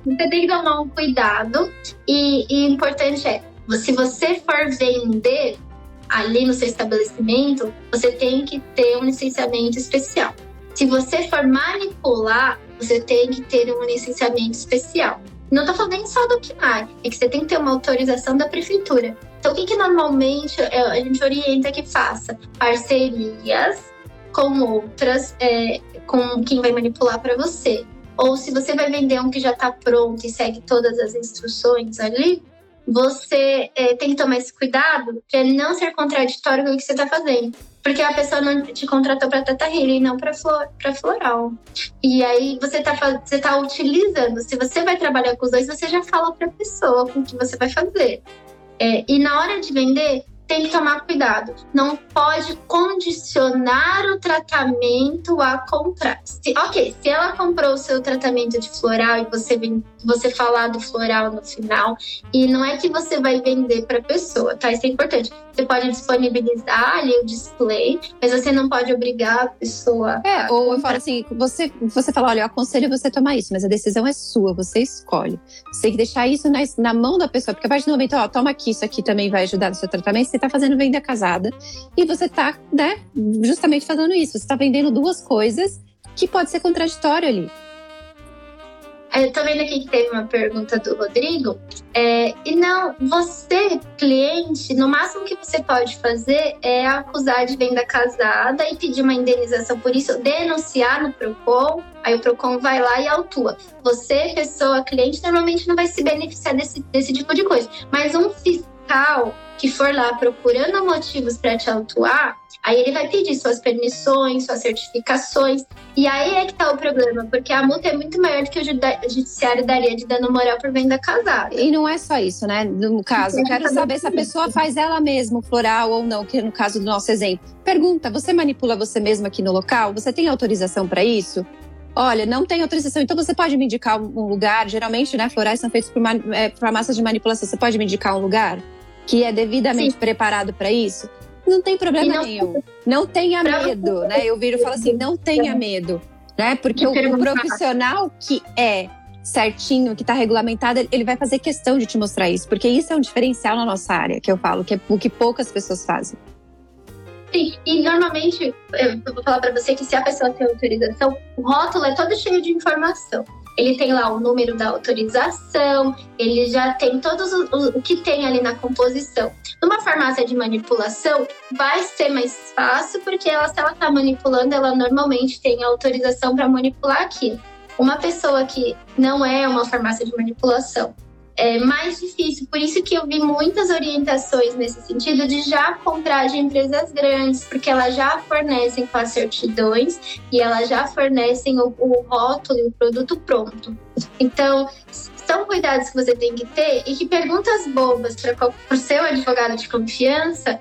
Você tem que tomar um cuidado e o importante é, se você for vender ali no seu estabelecimento, você tem que ter um licenciamento especial. Se você for manipular, você tem que ter um licenciamento especial. Não tô falando nem só do CNAE, é que você tem que ter uma autorização da prefeitura. Então, o que normalmente a gente orienta que faça? Parcerias com outras, com quem vai manipular para você. Ou se você vai vender um que já tá pronto e segue todas as instruções ali, você tem que tomar esse cuidado para não ser contraditório com o que você tá fazendo. Porque a pessoa não te contratou para ThetaHealing e não para floral. E aí você tá utilizando. Se você vai trabalhar com os dois, você já fala para a pessoa com o que você vai fazer. E na hora de vender, tem que tomar cuidado. Não pode condicionar o tratamento a comprar. Se ela comprou o seu tratamento de floral e você falar do floral no final, e não é que você vai vender para a pessoa, tá? Isso é importante. Você pode disponibilizar ali o display, mas você não pode obrigar a pessoa. Ou eu falo assim, você fala, olha, eu aconselho você a tomar isso, mas a decisão é sua, você escolhe. Você tem que deixar isso na mão da pessoa, porque a partir do momento, ó, toma aqui, isso aqui também vai ajudar no seu tratamento, você tá fazendo venda casada e você tá, né, justamente fazendo isso. Você tá vendendo duas coisas que pode ser contraditório ali. Eu tô vendo aqui que teve uma pergunta do Rodrigo. Você, cliente, no máximo que você pode fazer é acusar de venda casada e pedir uma indenização por isso, denunciar no PROCON, aí o PROCON vai lá e autua. Você, pessoa, cliente, normalmente não vai se beneficiar desse tipo de coisa. Mas um fiscal que for lá procurando motivos para te autuar, aí ele vai pedir suas permissões, suas certificações, e aí é que tá o problema, porque a multa é muito maior do que o judiciário daria de dano moral por venda casada. E não é só isso, né? No caso, eu quero saber se a pessoa faz ela mesma o floral ou não, que no caso do nosso exemplo. Pergunta, você manipula você mesma aqui no local? Você tem autorização para isso? Olha, não tem autorização, então você pode me indicar um lugar? Geralmente, né, florais são feitos por massas de manipulação. Você pode me indicar um lugar que é devidamente preparado para isso? Não tem problema nenhum. Não tenha medo, né? Eu viro e falo assim, não tenha medo, né? Porque o profissional que é certinho, que está regulamentado, ele vai fazer questão de te mostrar isso, porque isso é um diferencial na nossa área, que eu falo, que é o que poucas pessoas fazem. Sim, e normalmente, eu vou falar para você que se a pessoa tem autorização, o rótulo é todo cheio de informação. Ele tem lá o número da autorização, ele já tem todos o que tem ali na composição. Numa farmácia de manipulação, vai ser mais fácil, porque se ela está manipulando, ela normalmente tem autorização para manipular aquilo. Uma pessoa que não é uma farmácia de manipulação é mais difícil, por isso que eu vi muitas orientações nesse sentido de já comprar de empresas grandes, porque elas já fornecem com as certidões e elas já fornecem o rótulo e o produto pronto. Então, são cuidados que você tem que ter e que perguntas bobas para o seu advogado de confiança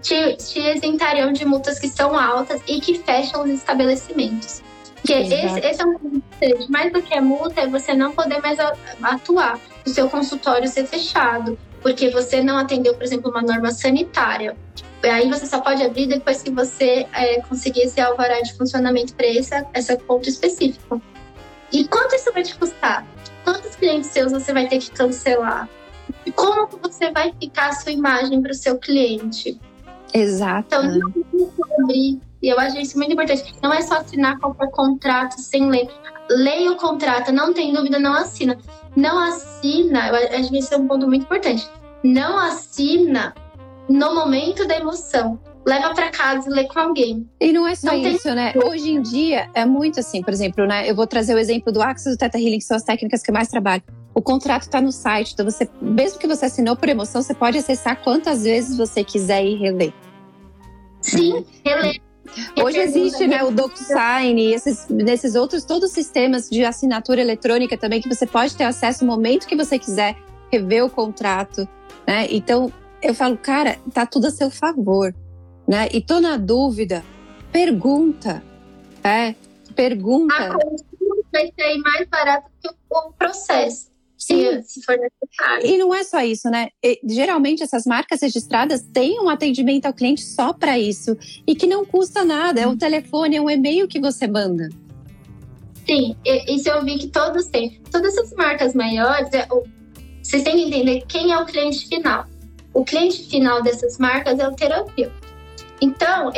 te isentariam de multas que são altas e que fecham os estabelecimentos. Porque esse é um conceito, mais do que a multa é você não poder mais atuar, o seu consultório ser fechado, porque você não atendeu, por exemplo, uma norma sanitária. Aí você só pode abrir depois que você conseguir esse alvará de funcionamento para essa ponto específico. E quanto isso vai te custar? Quantos clientes seus você vai ter que cancelar? E como você vai ficar a sua imagem para o seu cliente? Exato. Então, não precisa abrir. E eu acho isso muito importante. Não é só assinar qualquer contrato sem ler. Leia o contrato, não tem dúvida, não assina. Não assina, eu acho que esse é um ponto muito importante. Não assina no momento da emoção. Leva pra casa e lê com alguém. E não é só isso, né? Hoje em dia é muito assim, por exemplo, né? Eu vou trazer o exemplo do Access e do ThetaHealing, que são as técnicas que eu mais trabalho. O contrato tá no site, então você, mesmo que você assinou por emoção, você pode acessar quantas vezes você quiser e reler. Sim, reler. Hoje existe, né, o DocuSign e esses outros, todos os sistemas de assinatura eletrônica também, que você pode ter acesso no momento que você quiser, rever o contrato, né? Então, eu falo, cara, tá tudo a seu favor, né? E tô na dúvida, pergunta. A consulta vai sair mais barata que o processo. Sim. Se for necessário. E não é só isso, né? Geralmente essas marcas registradas têm um atendimento ao cliente só para isso e que não custa nada, é um telefone, é um e-mail que você manda. Sim, isso eu vi que todos têm. Todas essas marcas maiores, vocês têm que entender quem é o cliente final. O cliente final dessas marcas é o terapeuta. Então,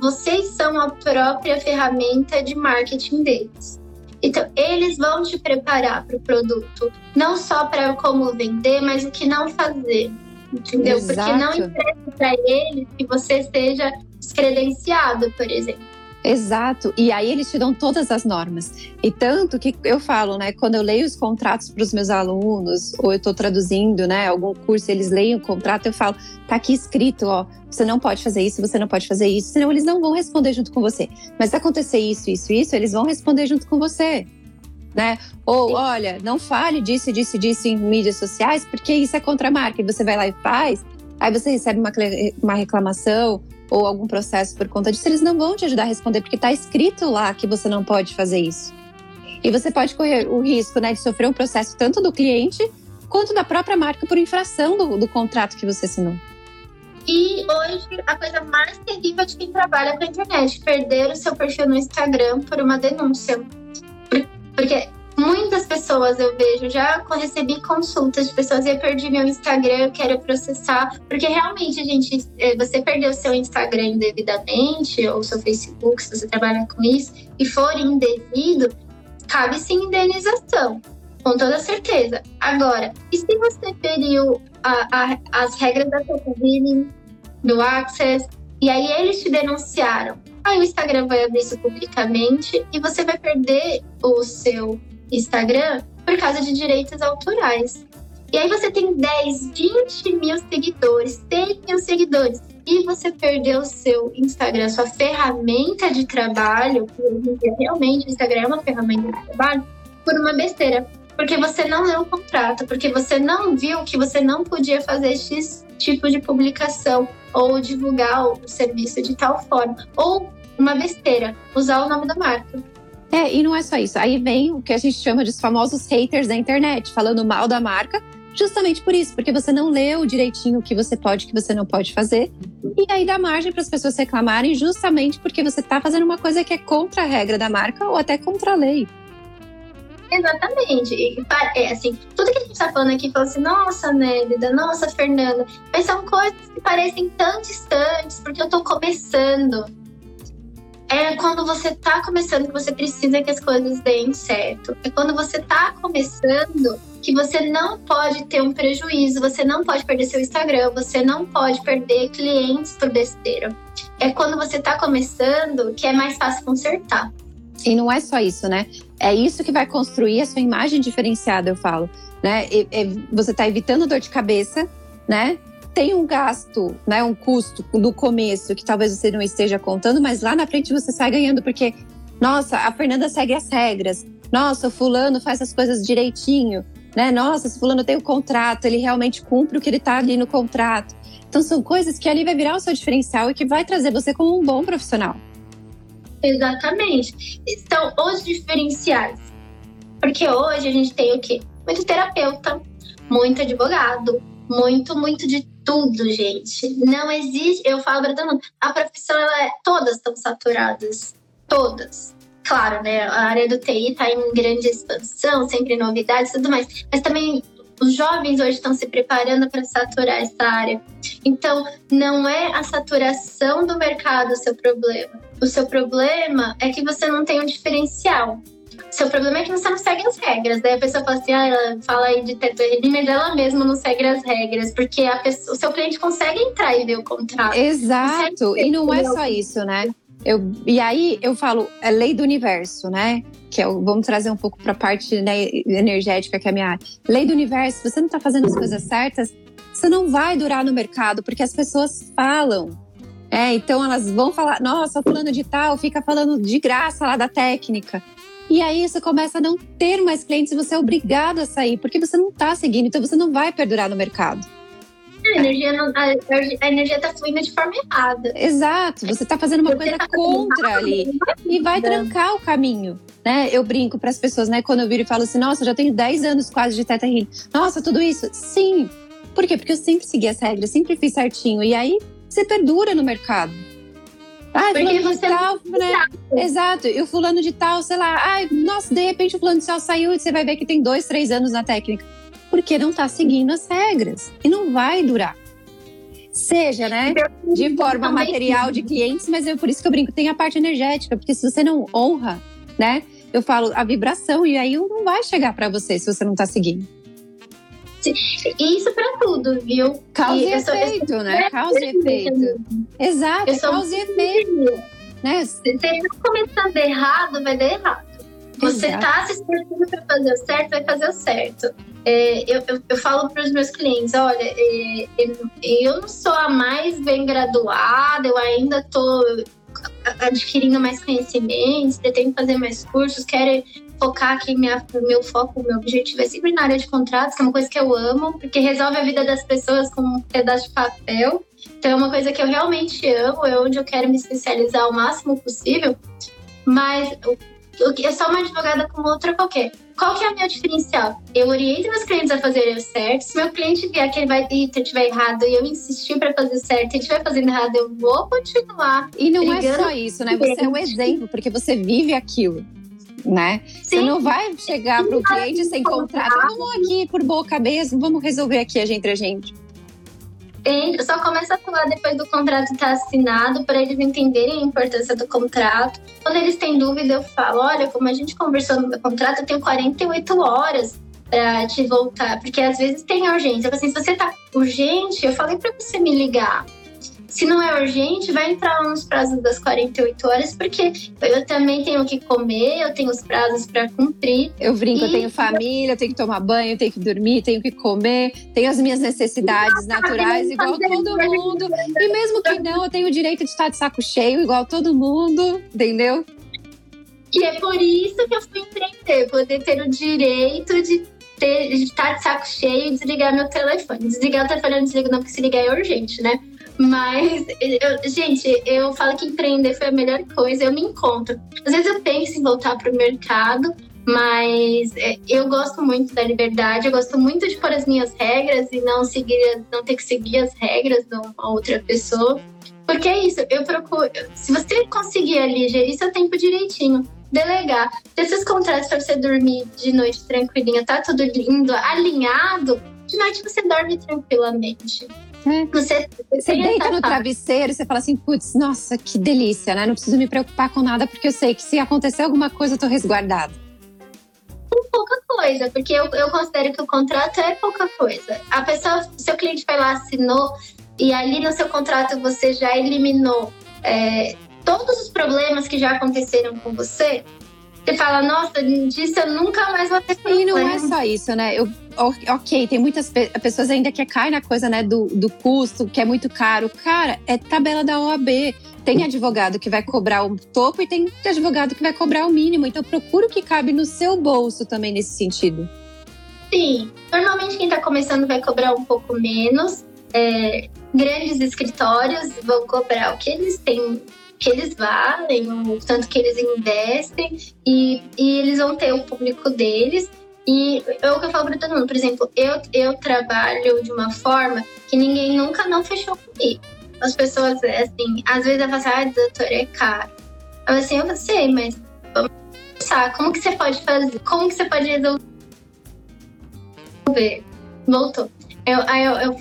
vocês são a própria ferramenta de marketing deles. Então, eles vão te preparar para o produto, não só para como vender, mas o que não fazer, entendeu? Exato. Porque não interessa para eles que você seja descredenciado, por exemplo. Exato, e aí eles te dão todas as normas. E tanto que eu falo, né, quando eu leio os contratos para os meus alunos, ou eu estou traduzindo, né, algum curso, eles leem o contrato, eu falo, tá aqui escrito, ó, você não pode fazer isso, você não pode fazer isso, senão eles não vão responder junto com você. Mas se acontecer isso, isso, isso, eles vão responder junto com você, né? Ou, olha, não fale disso, disso, disso em mídias sociais, porque isso é contra a marca, e você vai lá e faz, aí você recebe uma reclamação ou algum processo por conta disso, eles não vão te ajudar a responder, porque está escrito lá que você não pode fazer isso. E você pode correr o risco, né, de sofrer um processo tanto do cliente quanto da própria marca por infração do contrato que você assinou. E hoje, a coisa mais terrível de quem trabalha com a internet, perder o seu perfil no Instagram por uma denúncia. Porque muitas pessoas eu vejo, já recebi consultas de pessoas, eu perdi meu Instagram, eu quero processar. Porque realmente, gente, você perdeu seu Instagram indevidamente, ou seu Facebook, se você trabalha com isso, e for indevido, cabe sim indenização. Com toda certeza. Agora, e se você feriu as regras da ThetaHealing, do Access, e aí eles te denunciaram? Aí o Instagram vai abrir isso publicamente e você vai perder o seu Instagram por causa de direitos autorais. E aí você tem 10, 20 mil seguidores, 100 mil seguidores, e você perdeu o seu Instagram, sua ferramenta de trabalho, porque realmente o Instagram é uma ferramenta de trabalho, por uma besteira. Porque você não leu o contrato, porque você não viu que você não podia fazer esse tipo de publicação ou divulgar o serviço de tal forma. Ou uma besteira, usar o nome da marca. É, e não é só isso. Aí vem o que a gente chama de famosos haters da internet, falando mal da marca, justamente por isso, porque você não leu direitinho o que você pode e o que você não pode fazer. E aí dá margem para as pessoas reclamarem justamente porque você está fazendo uma coisa que é contra a regra da marca ou até contra a lei. Exatamente, e é assim, tudo que a gente tá falando aqui, fala assim, nossa Nélida, nossa Fernanda, mas são coisas que parecem tão distantes, porque eu tô começando. É quando você tá começando que você precisa que as coisas deem certo. É quando você tá começando que você não pode ter um prejuízo, você não pode perder seu Instagram, você não pode perder clientes por besteira. É quando você tá começando que é mais fácil consertar. E não é só isso, né? É isso que vai construir a sua imagem diferenciada, eu falo, né? Você está evitando dor de cabeça, né? Tem um gasto, né? Um custo do começo que talvez você não esteja contando, mas lá na frente você sai ganhando, porque, nossa, a Fernanda segue as regras, nossa, o fulano faz as coisas direitinho, né? Nossa, o fulano tem o contrato, ele realmente cumpre o que ele está ali no contrato. Então são coisas que ali vai virar o seu diferencial e que vai trazer você como um bom profissional. Exatamente. Então, os diferenciais. Porque hoje a gente tem o quê? Muito terapeuta, muito advogado, muito de tudo, gente. Não existe... Eu falo pra todo mundo, a profissão, ela é... Todas estão saturadas. Todas. Claro, né? A área do TI tá em grande expansão, sempre novidades e tudo mais. Mas também... Os jovens hoje estão se preparando para saturar essa área. Então, não é a saturação do mercado o seu problema. O seu problema é que você não tem um diferencial. O seu problema é que você não segue as regras. Daí a pessoa fala assim, ela fala aí de ThetaHealing, mas ela mesma não segue as regras. Porque o seu cliente consegue entrar e ver o contrato. Exato, e não é só isso, né? E aí eu falo, é lei do universo, né? Vamos trazer um pouco para a parte, né, energética, que é a minha área. Lei do universo, se você não está fazendo as coisas certas, você não vai durar no mercado, porque as pessoas falam. Então elas vão falar, nossa, o fulano de tal fica falando de graça lá da técnica. E aí você começa a não ter mais clientes e você é obrigado a sair, porque você não está seguindo, então você não vai perdurar no mercado. A energia está fluindo de forma errada. Exato, você está fazendo uma coisa contra ali e vai trancar o caminho, né? Eu brinco para as pessoas, né? Quando eu viro e falo assim, nossa, já tenho 10 anos quase de ThetaHealing. Nossa, tudo isso? Sim. Por quê? Porque eu sempre segui as regras, sempre fiz certinho. E aí, você perdura no mercado. Ah, fulano de tal, né? Exato, e o fulano de tal, sei lá. Ai, nossa, de repente o fulano de tal saiu e você vai ver que tem 2, 3 anos na técnica. Porque não está seguindo as regras e não vai durar. Seja, né, de forma material de clientes, mas por isso que eu brinco, tem a parte energética, porque se você não honra, né, eu falo a vibração e aí não vai chegar para você se você não está seguindo. E isso para tudo, viu? Causa e efeito, né? Causa e efeito. Exato, causa e efeito. Né? Se você não começar a dar errado, vai dar errado. Você está se esforçando para fazer o certo, vai fazer o certo. Eu falo para os meus clientes, olha, eu não sou a mais bem graduada, eu ainda estou adquirindo mais conhecimentos, pretendo fazer mais cursos, quero focar aqui, meu foco, meu objetivo é sempre na área de contratos, que é uma coisa que eu amo, porque resolve a vida das pessoas com um pedaço de papel. Então é uma coisa que eu realmente amo, é onde eu quero me especializar o máximo possível. Mas eu sou uma advogada como outra qualquer. Qual que é o meu diferencial? Eu oriento meus clientes a fazerem o certo. Se meu cliente vier que ele vai tiver errado e eu insistir para fazer certo e estiver fazendo errado, eu vou continuar. E não é só isso, né? Você é um exemplo, porque você vive aquilo, né? Sim. Você não vai chegar para o cliente sem contrato. Vamos aqui por boca mesmo, vamos resolver aqui entre a gente. Só começa a falar depois do contrato estar assinado, para eles entenderem a importância do contrato. Quando eles têm dúvida, eu falo, olha, como a gente conversou no meu contrato, eu tenho 48 horas para te voltar. Porque às vezes tem urgência. Eu falo assim, se você tá urgente, eu falei para você me ligar. Se não é urgente, vai entrar nos prazos das 48 horas, porque eu também tenho que comer, eu tenho os prazos para cumprir. Eu brinco, eu tenho família, eu tenho que tomar banho, eu tenho que dormir, tenho que comer, tenho as minhas necessidades naturais, igual todo mundo. E mesmo que não, eu tenho o direito de estar de saco cheio, igual todo mundo, entendeu? E é por isso que eu fui empreender, poder ter o direito de estar de saco cheio e desligar meu telefone. Desligar o telefone eu não desligo não, porque se ligar é urgente, né? Mas, eu falo que empreender foi a melhor coisa, eu me encontro. Às vezes eu penso em voltar para o mercado, mas eu gosto muito da liberdade, eu gosto muito de pôr as minhas regras e não ter que seguir as regras de uma outra pessoa. Porque é isso, eu procuro... Se você conseguir ali gerir seu tempo direitinho, delegar, desses contratos para você dormir de noite tranquilinha, tá tudo lindo, alinhado, de noite você dorme tranquilamente. Você deita no travesseiro e você fala assim, putz, nossa, que delícia, né? Não preciso me preocupar com nada, porque eu sei que se acontecer alguma coisa, eu tô resguardada. Pouca coisa, porque eu considero que o contrato é pouca coisa. A pessoa, seu cliente vai lá, assinou, e ali no seu contrato você já eliminou todos os problemas que já aconteceram com você. Você fala, nossa, disso eu nunca mais vou ter problema. E não é só isso, né? Ok, tem muitas pessoas ainda que caem na coisa, né, do custo, que é muito caro. Cara, é tabela da OAB. Tem advogado que vai cobrar o topo e tem advogado que vai cobrar o mínimo. Então procura o que cabe no seu bolso também nesse sentido. Sim, normalmente quem está começando vai cobrar um pouco menos. Grandes escritórios vão cobrar o que eles têm, que eles valem, o tanto que eles investem, e eles vão ter o público deles. E é o que eu falo para todo mundo, por exemplo, eu trabalho de uma forma que ninguém nunca não fechou comigo. As pessoas, assim, às vezes eu falo assim, doutora, é caro. Eu assim, eu sei, mas vamos pensar, como que você pode fazer? Como que você pode resolver? Voltou.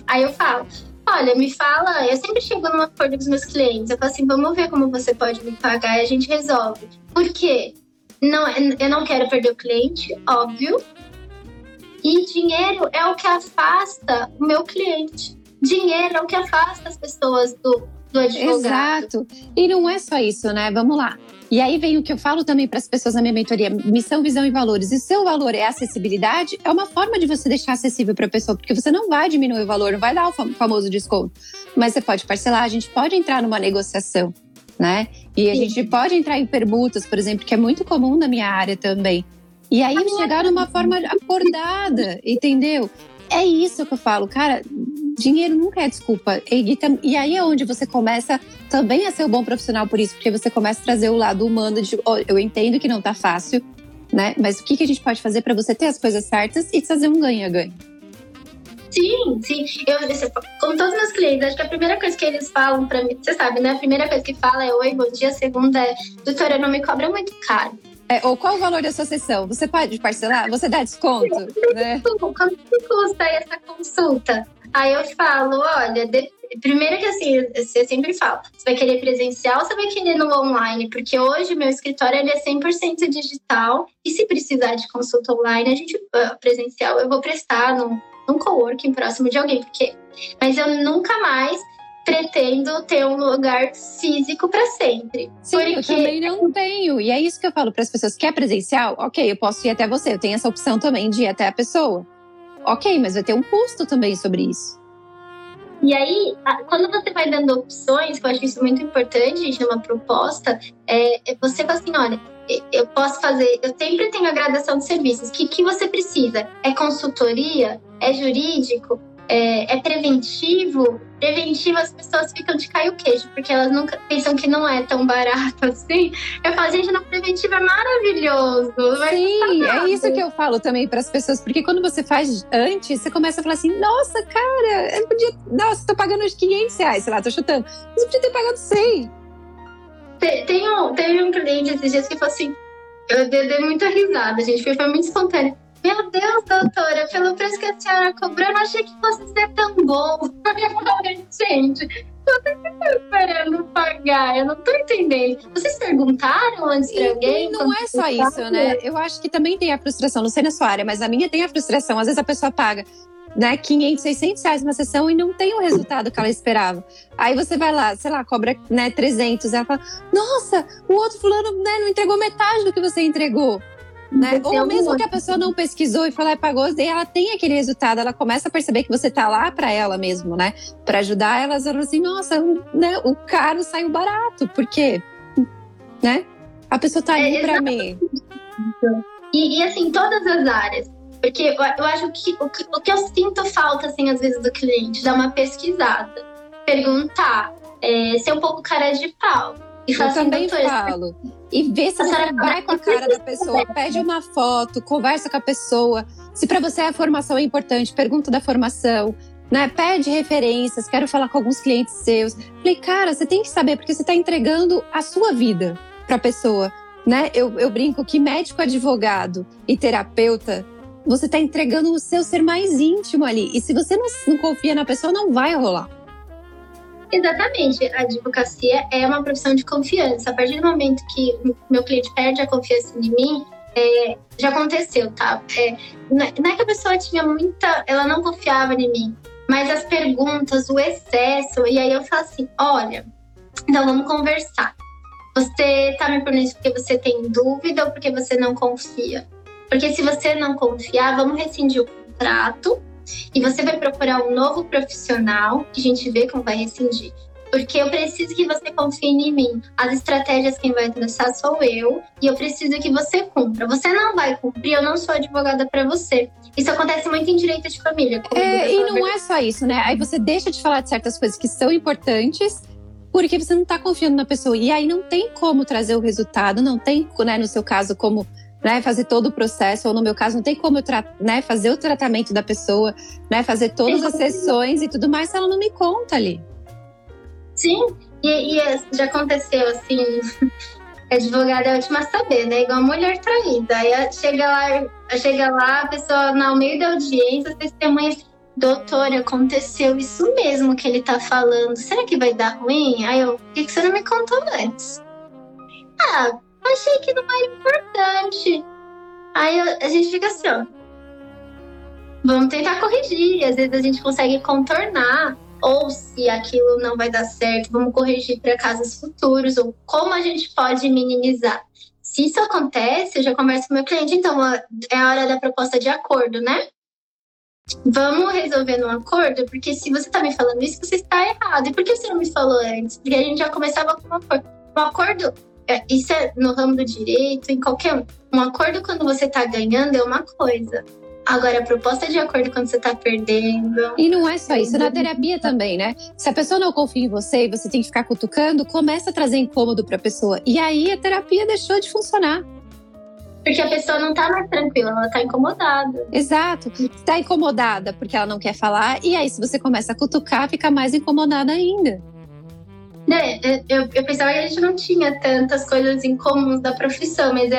Aí eu falo, olha, me fala, eu sempre chego num acordo com os meus clientes, eu falo assim, vamos ver como você pode me pagar e a gente resolve. Por quê? Não, eu não quero perder o cliente, óbvio. E dinheiro é o que afasta o meu cliente. Dinheiro é o que afasta as pessoas do advogado. Exato. E não é só isso, né? Vamos lá. E aí vem o que eu falo também para as pessoas na minha mentoria, missão, visão e valores. E o seu valor é acessibilidade, é uma forma de você deixar acessível para a pessoa, porque você não vai diminuir o valor, não vai dar o famoso desconto, mas você pode parcelar, a gente pode entrar numa negociação, né? E a Sim. gente pode entrar em permutas, por exemplo, que é muito comum na minha área também. E aí chegar numa forma acordada, entendeu? É isso que eu falo, cara, dinheiro nunca é desculpa. E aí é onde você começa também a ser um bom profissional por isso, porque você começa a trazer o lado humano de, eu entendo que não tá fácil, né? Mas o que a gente pode fazer para você ter as coisas certas e fazer um ganha-ganha? Sim. Com todos os meus clientes, acho que a primeira coisa que eles falam pra mim, você sabe, né? A primeira coisa que fala é oi, bom dia. A segunda é, doutora, não me cobra muito caro. Ou qual o valor da sua sessão? Você pode parcelar? Você dá desconto? Né? Quanto custa essa consulta? Aí eu falo, olha, primeiro que assim, eu sempre falo, você vai querer presencial ou você vai querer no online? Porque hoje meu escritório ele é 100% digital e se precisar de consulta online, presencial eu vou prestar num coworking próximo de alguém. Mas eu nunca mais pretendo ter um lugar físico para sempre. Sim, porque eu também não tenho. E é isso que eu falo para as pessoas. Quer presencial? Ok, eu posso ir até você. Eu tenho essa opção também de ir até a pessoa. Ok, mas vai ter um custo também sobre isso. E aí, quando você vai dando opções, que eu acho isso muito importante, gente, numa proposta, você fala assim, olha, eu posso fazer, eu sempre tenho a gradação de serviços. O que você precisa? É consultoria? É jurídico? É preventivo? Preventivo, as pessoas ficam de cair o queijo, porque elas nunca pensam que não é tão barato assim. Eu falo, gente, no preventivo é maravilhoso. Sim, é isso que eu falo também para as pessoas, porque quando você faz antes, você começa a falar assim, nossa, cara, eu podia, nossa, tô pagando uns R$500, sei lá, tô chutando, mas eu podia ter pagado 100. Teve um cliente esses dias que falou assim, eu dei muita risada, gente, porque foi muito espontâneo. Meu Deus, doutora, pelo preço que a senhora cobrou, eu não achei que fosse ser tão bom. Gente, eu tô esperando pagar, eu não tô entendendo. Vocês perguntaram antes pra alguém? Não é só isso, né? Eu acho que também tem a frustração, não sei na sua área, mas a minha tem a frustração. Às vezes a pessoa paga, né, R$500, R$600 uma sessão e não tem o resultado que ela esperava. Aí você vai lá, sei lá, cobra, né, R$300, ela fala, nossa, o outro fulano, né, não entregou metade do que você entregou. Né? Ou mesmo que a pessoa não pesquisou e falou, pagou, e ela tem aquele resultado, ela começa a perceber que você tá lá pra ela mesmo, né? Pra ajudar ela, ela assim, nossa, né? O caro saiu barato, porque, né? A pessoa tá ali pra mim. E assim, todas as áreas. Porque eu acho que o que eu sinto falta, assim, às vezes, do cliente, dar uma pesquisada, perguntar, ser um pouco cara de pau. Eu assim, também falo. E vê se você vai com a cara da pessoa, pede uma foto, conversa com a pessoa. Se pra você a formação é importante, pergunta da formação, né? Pede referências, quero falar com alguns clientes seus. Falei, cara, você tem que saber, porque você tá entregando a sua vida pra pessoa, né? Eu brinco que médico, advogado e terapeuta, você tá entregando o seu ser mais íntimo ali. E se você não confia na pessoa, não vai rolar. Exatamente, a advocacia é uma profissão de confiança. A partir do momento que meu cliente perde a confiança em mim, já aconteceu, tá? Não é que a pessoa tinha muita, ela não confiava em mim, mas as perguntas, o excesso, e aí eu falo assim, olha, então vamos conversar. Você tá me perguntando porque você tem dúvida ou porque você não confia? Porque se você não confiar, vamos rescindir o contrato. E você vai procurar um novo profissional que a gente vê como vai rescindir. Porque eu preciso que você confie em mim. As estratégias quem vai traçar sou eu. E eu preciso que você cumpra. Você não vai cumprir, eu não sou advogada pra você. Isso acontece muito em direito de família. E não é só isso, né? Aí você deixa de falar de certas coisas que são importantes porque você não tá confiando na pessoa. E aí não tem como trazer o resultado. Não tem, né, no seu caso, como... né, fazer todo o processo, ou no meu caso, não tem como eu fazer o tratamento da pessoa, né, fazer todas as sessões e tudo mais, se ela não me conta ali. Sim, e já aconteceu assim, advogada é a última a saber, né, igual a mulher traída, aí chega lá, a pessoa no meio da audiência, a testemunha, doutora, aconteceu isso mesmo que ele tá falando, será que vai dar ruim? Aí eu, por que você não me contou antes? Achei que não era importante. Aí a gente fica assim, ó. Vamos tentar corrigir. Às vezes a gente consegue contornar. Ou se aquilo não vai dar certo, vamos corrigir para casos futuros. Ou como a gente pode minimizar. Se isso acontece, eu já converso com o meu cliente. Então, é a hora da proposta de acordo, né? Vamos resolver num acordo? Porque se você tá me falando isso, você está errado. E por que você não me falou antes? Porque a gente já começava com um acordo. Um acordo... Isso é no ramo do direito, em qualquer um. Um acordo quando você tá ganhando é uma coisa. Agora, a proposta de acordo quando você tá perdendo... E não é só isso, na terapia também, né? Se a pessoa não confia em você e você tem que ficar cutucando, começa a trazer incômodo pra pessoa. E aí a terapia deixou de funcionar. Porque a pessoa não tá mais tranquila, ela tá incomodada. Exato. Tá incomodada porque ela não quer falar. E aí, se você começa a cutucar, fica mais incomodada ainda. Eu pensava que a gente não tinha tantas coisas em comum da profissão, mas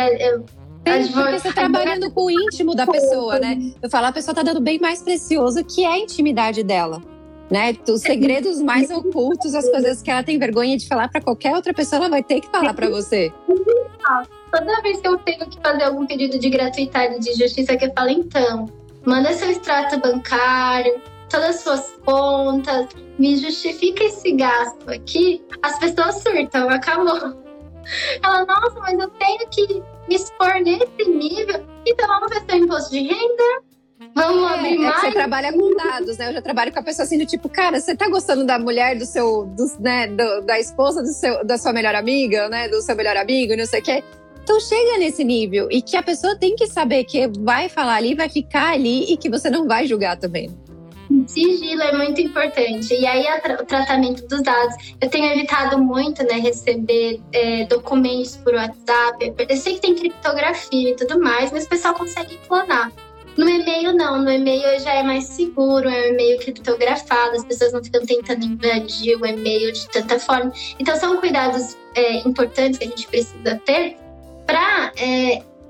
porque você trabalhando com o íntimo da pessoa, né? Eu falo, a pessoa tá dando bem mais precioso, que é a intimidade dela, né? Os segredos mais ocultos, as coisas que ela tem vergonha de falar pra qualquer outra pessoa, ela vai ter que falar pra você. Toda vez que eu tenho que fazer algum pedido de gratuidade, de justiça, que eu falo, então, manda seu extrato bancário, todas as suas contas, me justifica esse gasto aqui, as pessoas surtam, acabou. Ela, nossa, mas eu tenho que me expor nesse nível, então vamos ver seu imposto de renda, Vamos abrir mais. Você trabalha com dados, né? Eu já trabalho com a pessoa assim do tipo, cara, você tá gostando da mulher do seu, da esposa da sua melhor amiga, né? Do seu melhor amigo, não sei o quê. Então chega nesse nível e que a pessoa tem que saber que vai falar ali, vai ficar ali e que você não vai julgar também. Sigilo é muito importante. E aí o tratamento dos dados. Eu tenho evitado muito, né, receber documentos por WhatsApp. Eu sei que tem criptografia e tudo mais, mas o pessoal consegue clonar. No e-mail não, no e-mail já é mais seguro, é um e-mail criptografado, as pessoas não ficam tentando invadir o e-mail de tanta forma. Então são cuidados importantes que a gente precisa ter para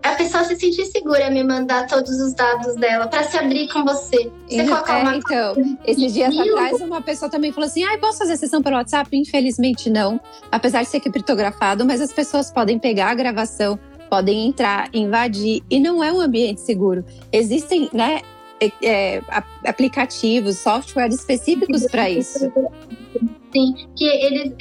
a pessoa se sentir segura, me mandar todos os dados dela, para se abrir com você. Você colocar uma então, esses dias atrás uma pessoa também falou assim, posso fazer sessão pelo WhatsApp? Infelizmente não, apesar de ser criptografado, mas as pessoas podem pegar a gravação, podem entrar, invadir, e não é um ambiente seguro. Existem, né, aplicativos, softwares específicos para isso. Sim, que eles...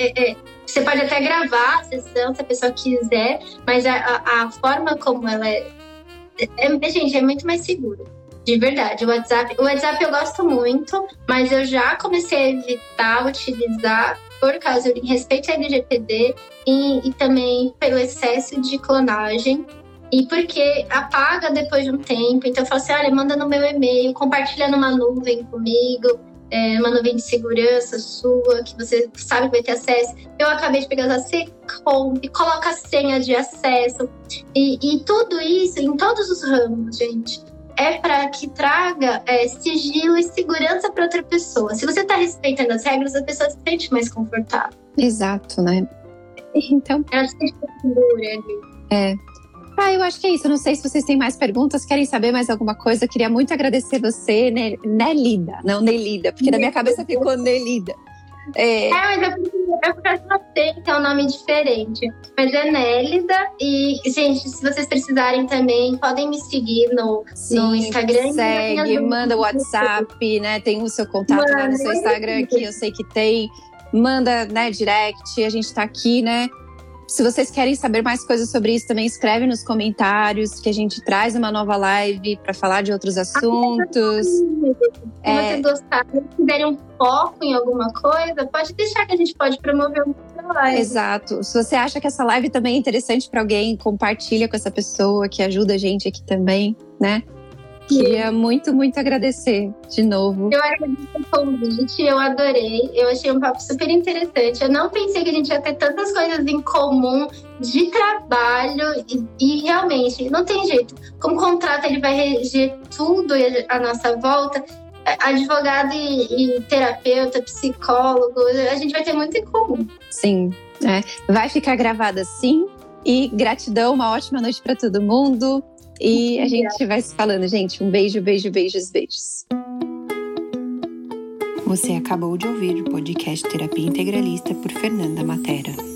você pode até gravar a sessão se a pessoa quiser, mas a forma como ela é muito mais segura, de verdade. O WhatsApp eu gosto muito, mas eu já comecei a evitar utilizar por causa de respeito à LGPD e também pelo excesso de clonagem. E porque apaga depois de um tempo. Então eu falo assim, olha, manda no meu e-mail, compartilha numa nuvem comigo, uma nuvem de segurança sua, que você sabe que vai ter acesso. Eu acabei de pegar essa Secomp, coloca a senha de acesso. E tudo isso, em todos os ramos, gente, é para que traga sigilo e segurança para outra pessoa. Se você está respeitando as regras, a pessoa se sente mais confortável. Exato, né? Então... ela se sente segura ali. Eu acho que é isso. Eu não sei se vocês têm mais perguntas, querem saber mais alguma coisa. Eu queria muito agradecer você, Nélida. Não, Nélida, porque na minha cabeça ficou Nélida. Mas eu gostei que é um nome diferente. Mas é Nélida. E, gente, se vocês precisarem também, podem me seguir no Instagram. Segue, manda o WhatsApp, né? Tem o seu contato lá no seu Instagram, que eu sei que tem. Manda, direct. A gente tá aqui, né? Se vocês querem saber mais coisas sobre isso, também escreve nos comentários que a gente traz uma nova live para falar de outros assuntos. Se vocês gostarem, se tiverem um foco em alguma coisa, pode deixar que a gente pode promover uma live. Exato. Se você acha que essa live também é interessante para alguém, compartilha com essa pessoa que ajuda a gente aqui também, né? Queria muito, muito agradecer de novo. Eu agradeço o convite, eu adorei. Eu achei um papo super interessante. Eu não pensei que a gente ia ter tantas coisas em comum de trabalho e realmente, não tem jeito. Como contrato, ele vai reger tudo à nossa volta. Advogado e terapeuta, psicólogo, a gente vai ter muito em comum. Sim, vai ficar gravada sim. E gratidão, uma ótima noite para todo mundo. E a gente vai se falando, gente. Um beijo, beijo, beijos, beijos. Você acabou de ouvir o podcast Terapia Integralista por Fernanda Mattera.